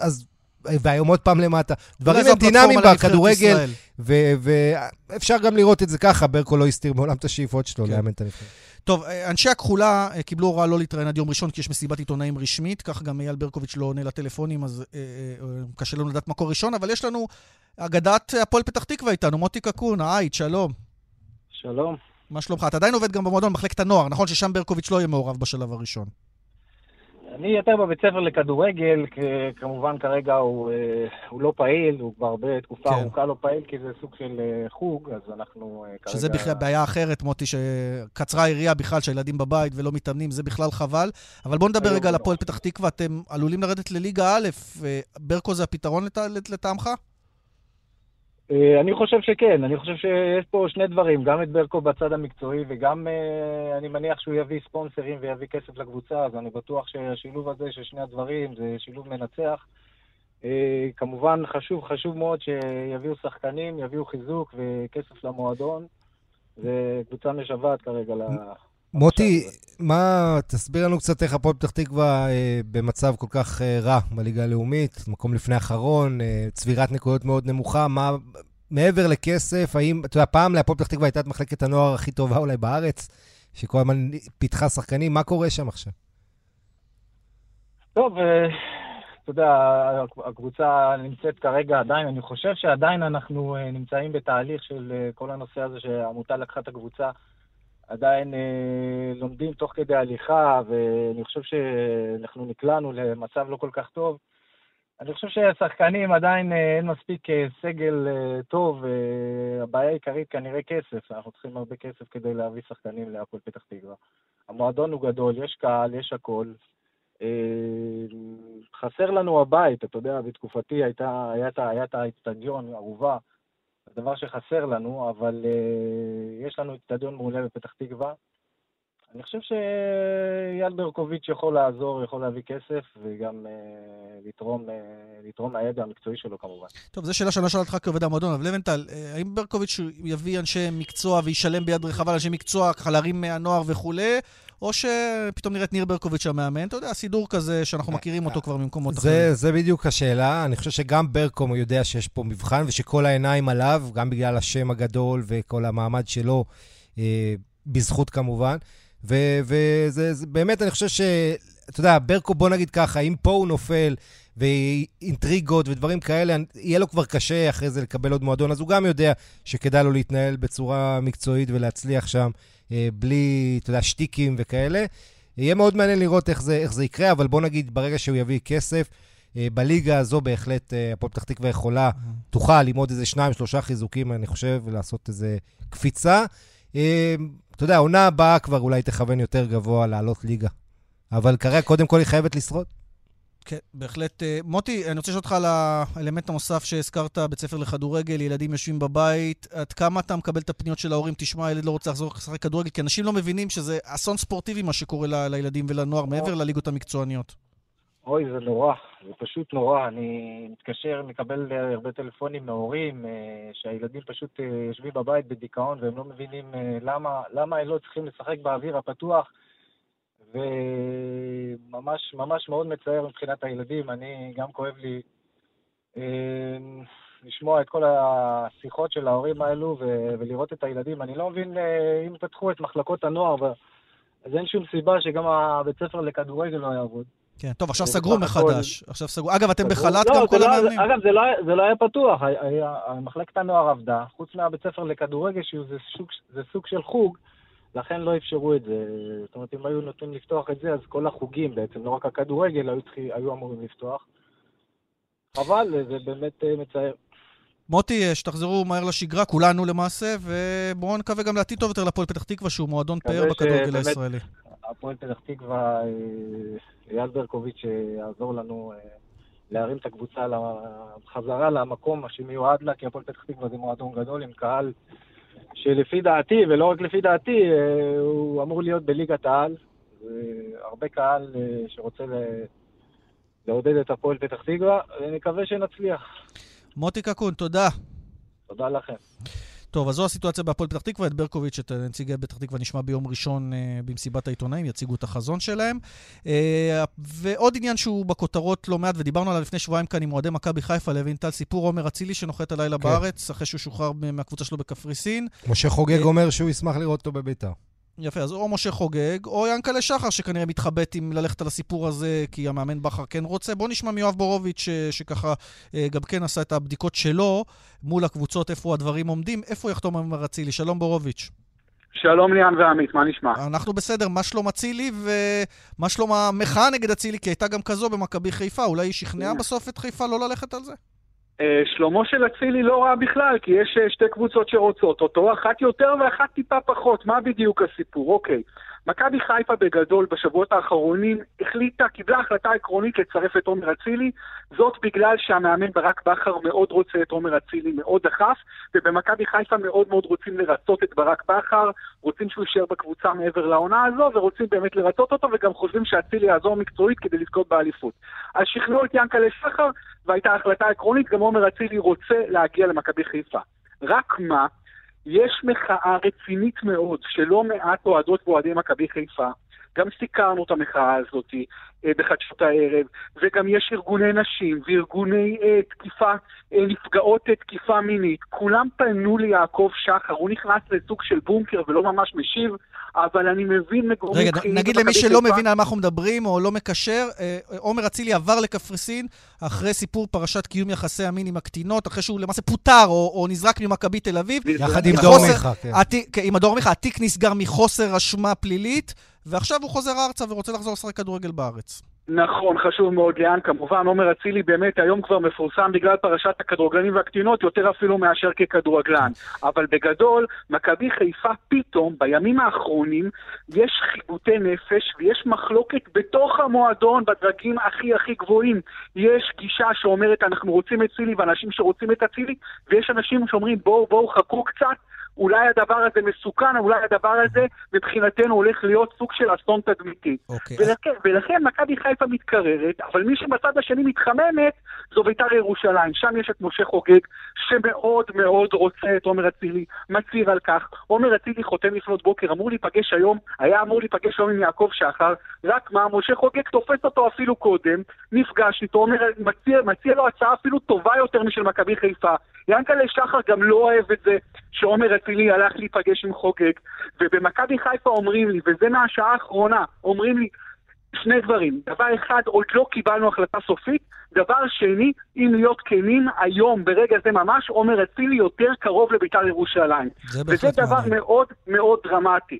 אז והיום עוד פעם למטה, דברים הם דינמיים בכדורגל, ואפשר גם לראות את זה ככה, ברקו לא הסתיר מעולם את השאיפות שלו, לאמן את הנפלא. טוב, אנשי הכחולה קיבלו הוראה לא להתראיין עד יום ראשון, כי יש מסיבת עיתונאים רשמית, כך גם אייל ברקוביץ' לא עונה לטלפונים, אז אה, אה, קשה לנו לדעת מקור ראשון, אבל יש לנו אגדת הפועל פתח תקווה איתנו, מוטי קקון, היי, שלום. שלום. מה שלומך? אתה עדיין עובד גם במועדון מחלקת הנוער, נכון ששם ברקוביץ' לא יהיה מעורב בשלב הראשון? אני יותר בבית ספר לכדורגל, כמובן כרגע הוא, הוא לא פעיל, הוא כבר בתקופה כן. ארוכה לא פעיל, כי זה סוג של חוג, אז אנחנו כרגע... שזה בכלל בעיה אחרת, מוטי, שקצרה העירייה בכלל, שהילדים בבית ולא מתאמנים, זה בכלל חבל. אבל בואו נדבר רגע על הפועל פתח תקווה, אתם עלולים לרדת לליגה א', ברקו זה הפתרון לטעמך? אני חושב שכן, אני חושב שיש פה שני דברים, גם את ברקו בצד המקצועי וגם אני מניח שהוא יביא ספונסרים ויביא כסף לקבוצה, אז אני בטוח שהשילוב הזה ששני הדברים זה שילוב מנצח. כמובן חשוב, חשוב מאוד שיביאו שחקנים, יביאו חיזוק וכסף למועדון, זה קבוצה משוועת כרגע ל... מוטי, מה, תסביר לנו קצת איך הפועל פתח תקווה במצב כל כך רע בליגה הלאומית, מקום לפני האחרון, צבירת נקודות מאוד נמוכה, מה, מעבר לכסף, האם, אתה יודע, פעם להפועל פתח תקווה הייתה את מחלקת הנוער הכי טובה אולי בארץ, שכל הזמן פיתחה שחקנים, מה קורה שם עכשיו? טוב, אתה יודע, הקבוצה נמצאת כרגע עדיין, אני חושב שעדיין אנחנו נמצאים בתהליך של כל הנושא הזה שהעמותה לקחה את הקבוצה, עדיין אה, לומדים תוך כדי הליכה, ואני חושב שאנחנו נקלענו למצב לא כל כך טוב. אני חושב שהשחקנים עדיין אה, אין מספיק אה, סגל אה, טוב, אה, הבעיה העיקרית כנראה כסף, אנחנו צריכים הרבה כסף כדי להביא שחקנים להפועל פתח תקווה. המועדון הוא גדול, יש קהל, יש הכל. אה, חסר לנו הבית, אתה יודע, בתקופתי הייתה, הייתה, הייתה האצטדיון, ערובה, הדבר שחסר לנו, אבל uh, יש לנו אצטדיון מעולה בפתח תקווה. אני חושב שאייל ברקוביץ' יכול לעזור, יכול להביא כסף, וגם uh, לתרום, uh, לתרום לידע המקצועי שלו כמובן. טוב, זו שאלה שאני שאלתך כעובד המועדון, אבל לבנטל, האם ברקוביץ' יביא אנשי מקצוע וישלם ביד רחבה על אנשי מקצוע, חלרים מהנוער וכולי, או שפתאום נראית ניר ברקוביץ' המאמן, אתה יודע, סידור כזה שאנחנו מכירים אותו כבר ממקומות אחרים. זה בדיוק השאלה, אני חושב שגם ברקו יודע שיש פה מבחן, ושכל העיניים עליו, גם בגלל השם הגדול וכל המעמד שלו, בזכות כמובן, וזה באמת, אני חושב ש... אתה יודע, ברקו בוא נגיד ככה, אם פה הוא נופל, ואינטריגות ודברים כאלה, יהיה לו כבר קשה אחרי זה לקבל עוד מועדון, אז הוא גם יודע שכדאי לו להתנהל בצורה מקצועית ולהצליח שם, בלי, אתה יודע, שטיקים וכאלה. יהיה מאוד מעניין לראות איך זה, איך זה יקרה, אבל בוא נגיד, ברגע שהוא יביא כסף, בליגה הזו בהחלט הפועל פתח תקווה יכולה, תוכל ללמוד איזה שניים, שלושה חיזוקים, אני חושב, ולעשות איזה קפיצה. אתה יודע, העונה הבאה כבר אולי תכוון יותר גבוה לעלות ליגה. אבל כרגע, קודם כל, היא חייבת לשרוד. כן, בהחלט. מוטי, אני רוצה לשאול אותך על האלמנט המוסף שהזכרת, בית ספר לכדורגל, ילדים יושבים בבית, עד כמה אתה מקבל את הפניות של ההורים, תשמע, הילד לא רוצה לחזור לשחק כדורגל, כי אנשים לא מבינים שזה אסון ספורטיבי מה שקורה לילדים ולנוער, מעבר לליגות המקצועניות. אוי, זה נורא, זה פשוט נורא. אני מתקשר, מקבל הרבה טלפונים מההורים, שהילדים פשוט יושבים בבית בדיכאון, והם לא מבינים למה, למה הם לא צריכים לשחק באוויר הפתוח. וממש ממש מאוד מצער מבחינת הילדים, אני גם כואב לי אה, לשמוע את כל השיחות של ההורים האלו ו- ולראות את הילדים. אני לא מבין, אה, אם פתחו את מחלקות הנוער, ו- אז אין שום סיבה שגם הבית ספר לכדורגל לא יעבוד. כן, טוב, עכשיו סגרו מחדש. כל... עכשיו סגרו. אגב, אתם בחל"ת לא, גם כל המאמנים. לא, אגב, זה לא, זה לא היה פתוח, היה, מחלקת הנוער עבדה, חוץ מהבית ספר לכדורגל, שזה סוג, זה סוג של חוג, לכן לא אפשרו את זה. זאת אומרת, אם היו נותנים לפתוח את זה, אז כל החוגים בעצם, לא רק הכדורגל, היו, היו אמורים לפתוח. אבל זה באמת מצער. מוטי, שתחזרו מהר לשגרה, כולנו למעשה, ובואו נקווה גם לעתיד טוב יותר לפועל פתח תקווה, שהוא מועדון פאר בכדורגל הישראלי. הפועל פתח תקווה, אייל ברקוביץ, שיעזור לנו להרים את הקבוצה חזרה למקום שמיועד לה, כי הפועל פתח תקווה זה מועדון גדול עם קהל שלפי דעתי, ולא רק לפי דעתי, הוא אמור להיות בליגת העל. הרבה קהל שרוצה לעודד את הפועל פתח תקווה, ונקווה שנצליח. מוטי קקון, תודה. תודה לכם. טוב, אז זו הסיטואציה בהפועל פתח תקווה, את ברקוביץ', את נציגי פתח תקווה נשמע ביום ראשון במסיבת העיתונאים, יציגו את החזון שלהם. ועוד עניין שהוא בכותרות לא מעט, ודיברנו עליו לפני שבועיים כאן עם מועדי מכבי חיפה, לוינטל, סיפור עומר אצילי שנוחת הלילה בארץ, אחרי שהוא שוחרר מהקבוצה שלו בקפריסין. משה חוגג אומר שהוא ישמח לראות אותו בביתר. יפה, אז או משה חוגג, או ינקה לשחר, שכנראה מתחבט עם ללכת על הסיפור הזה, כי המאמן בחר כן רוצה. בוא נשמע מיואב בורוביץ' שככה גם כן עשה את הבדיקות שלו, מול הקבוצות, איפה הדברים עומדים, איפה יחתום עומר אצילי. שלום בורוביץ'. שלום ליאן ועמית, מה נשמע? אנחנו בסדר, מה שלום אצילי ומה שלום המחאה נגד אצילי, כי הייתה גם כזו במכבי חיפה, אולי היא שכנעה בסוף את חיפה לא ללכת על זה? שלומו של אצילי לא רע בכלל, כי יש שתי קבוצות שרוצות אותו, אחת יותר ואחת טיפה פחות. מה בדיוק הסיפור? אוקיי. מכבי חיפה בגדול בשבועות האחרונים החליטה, קיבלה החלטה עקרונית לצרף את עומר אצילי, זאת בגלל שהמאמן ברק בחר מאוד רוצה את עומר אצילי, מאוד דחף, ובמכבי חיפה מאוד מאוד רוצים לרצות את ברק בחר, רוצים שהוא יישאר בקבוצה מעבר לעונה הזו, ורוצים באמת לרצות אותו, וגם חושבים שאצילי יעזור מקצועית כדי לזכות באליפות. אז שכנעו את ינקה לשחר, והייתה החלטה עקרונית, גם עומר אצילי רוצה להגיע למכבי חיפה. רק מה? יש מחאה רצינית מאוד שלא מעט אוהדות ואוהדי מכבי חיפה, גם סיקרנו את המחאה הזאת אה, בחדשות הערב, וגם יש ארגוני נשים וארגוני אה, תקיפה, אה, נפגעות אה, תקיפה מינית. כולם פנו ליעקב שחר, הוא נכנס לסוג של בונקר ולא ממש משיב, אבל אני מבין מגורמים... רגע, נגיד למי שלא חיפה. מבין על מה אנחנו מדברים או לא מקשר, אה, עומר אצילי עבר לקפריסין אחרי סיפור פרשת קיום יחסי המין עם הקטינות, אחרי שהוא למעשה פוטר או, או נזרק ממכבי תל אביב. יחד עם דור מיכה. עם הדור מיכה, התיק נסגר מחוסר אשמה פלילית, ועכשיו הוא חוזר ארצה ורוצה לחזור לשחק כדורגל בארץ. נכון, חשוב מאוד ליאן, כמובן עומר אצילי באמת היום כבר מפורסם בגלל פרשת הכדורגלנים והקטינות יותר אפילו מאשר ככדורגלן, אבל בגדול מכבי חיפה פתאום בימים האחרונים יש חיבוטי נפש ויש מחלוקת בתוך המועדון בדרגים הכי הכי גבוהים. יש גישה שאומרת אנחנו רוצים אצילי ואנשים שרוצים את אצילי, ויש אנשים שאומרים בואו בואו חכו קצת, אולי הדבר הזה מסוכן, אולי הדבר הזה מבחינתנו הולך להיות סוג של אסון תדמיתי. Okay. ולכן, ולכן מכבי חיפה מתקררת, אבל מי שבצד השני מתחממת, זו בית"ר ירושלים. שם יש את משה חוגג, שמאוד מאוד רוצה את עומר אצילי, מצהיר על כך. עומר אצילי חותם לפנות בוקר, אמור להיפגש היום, היה אמור להיפגש היום עם יעקב שחר, רק מה, משה חוגג תופס אותו אפילו קודם, נפגש איתו, עומר מציע, מציע לו הצעה אפילו טובה יותר משל מכבי חיפה. ינקה לשחר גם לא אוהב את זה, שעומר אצילי הלך להיפגש עם חוגג, ובמכבי חיפה אומרים לי, וזה מהשעה האחרונה, אומרים לי, שני דברים. דבר אחד, עוד לא קיבלנו החלטה סופית. דבר שני, אם להיות כנים, היום, ברגע זה ממש, עומר אצילי יותר קרוב לבית"ר ירושלים. וזה דבר מאוד מאוד דרמטי.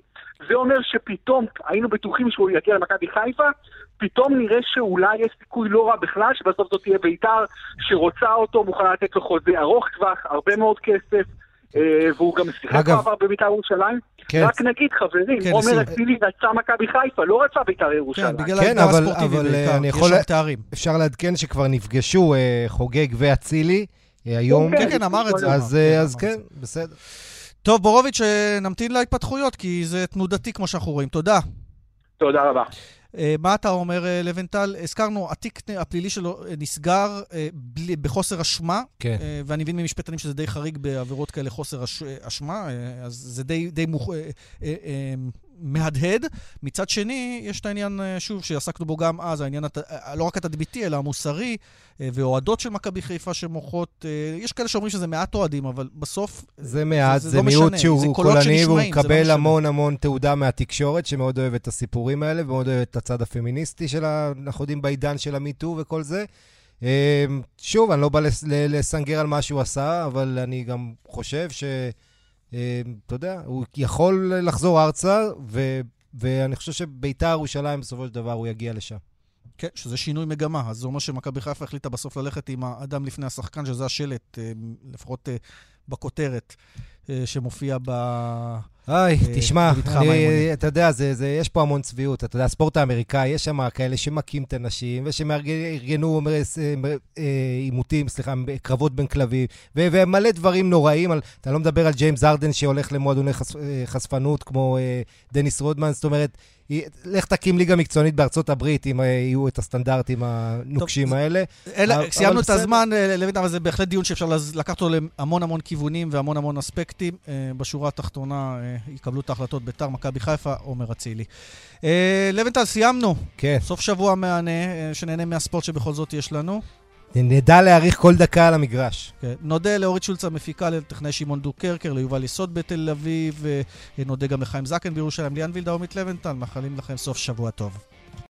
זה אומר שפתאום, היינו בטוחים שהוא יגיע למכבי חיפה, פתאום נראה שאולי יש סיכוי לא רע בכלל, שבסוף זאת תהיה בית"ר שרוצה אותו, מוכנה לתת לו חוזה ארוך טווח, הרבה מאוד כסף, והוא גם שיחק בעבר בבית"ר ירושלים. רק נגיד, חברים, עומר אצילי רצה מכבי חיפה, לא רצה בית"ר ירושלים. כן, אבל אני יכול... אפשר לעדכן שכבר נפגשו חוגג ואצילי היום. כן, כן, אמר את זה. אז כן, בסדר. טוב, בורוביץ', נמתין להתפתחויות, כי זה תנודתי כמו שאנחנו רואים. תודה. תודה רבה. מה אתה אומר, לוינטל? הזכרנו, התיק הפלילי שלו נסגר בחוסר אשמה, ואני מבין ממשפטנים שזה די חריג בעבירות כאלה חוסר אשמה, אז זה די מהדהד. מצד שני, יש את העניין, שוב, שעסקנו בו גם אז, העניין לא רק התדביתי, אלא המוסרי, ואוהדות של מכבי חיפה שמוחות, יש כאלה שאומרים שזה מעט אוהדים, אבל בסוף זה מעט, זה מיעוט שהוא קולני, והוא מקבל המון המון תעודה מהתקשורת, שמאוד אוהב את הסיפורים האלה, ומאוד אוהב את הצד הפמיניסטי של החודים בעידן של המיטו וכל זה. שוב, אני לא בא לסנגר על מה שהוא עשה, אבל אני גם חושב ש... אתה יודע, הוא יכול לחזור ארצה, ואני חושב שבית"ר ירושלים בסופו של דבר הוא יגיע לשם. כן, שזה שינוי מגמה, אז זה אומר שמכבי חיפה החליטה בסוף ללכת עם האדם לפני השחקן, שזה השלט, לפחות בכותרת, שמופיע ב... היי, תשמע, אתה יודע, יש פה המון צביעות, אתה יודע, הספורט האמריקאי, יש שם כאלה שמכים את הנשים, ושמארגנו עימותים, סליחה, קרבות בין כלבים, ומלא דברים נוראים, אתה לא מדבר על ג'יימס ארדן שהולך למועדוני חשפנות, כמו דניס רודמן, זאת אומרת, לך תקים ליגה מקצוענית בארצות הברית, אם יהיו את הסטנדרטים הנוקשים האלה. סיימנו את הזמן, אבל זה בהחלט דיון שאפשר לקחת אותו להמון המון כיוונים והמון המון אספקטים. בשורה התחתונה יקבלו את ההחלטות בית"ר, מכבי חיפה, עומר אצילי. לוינטל, סיימנו. סוף שבוע מהנה, שנהנה מהספורט שבכל זאת יש לנו. נדע להעריך כל דקה על המגרש. נודה לאורית שולץ המפיקה, לטכנאי שימון דוקרקר, ליובל לסעוד בתל אביב, נודה גם לחיים זקן בירושלים, ליאן וילדאו, עמית לווינטל, מאחלים לכם סוף שבוע טוב.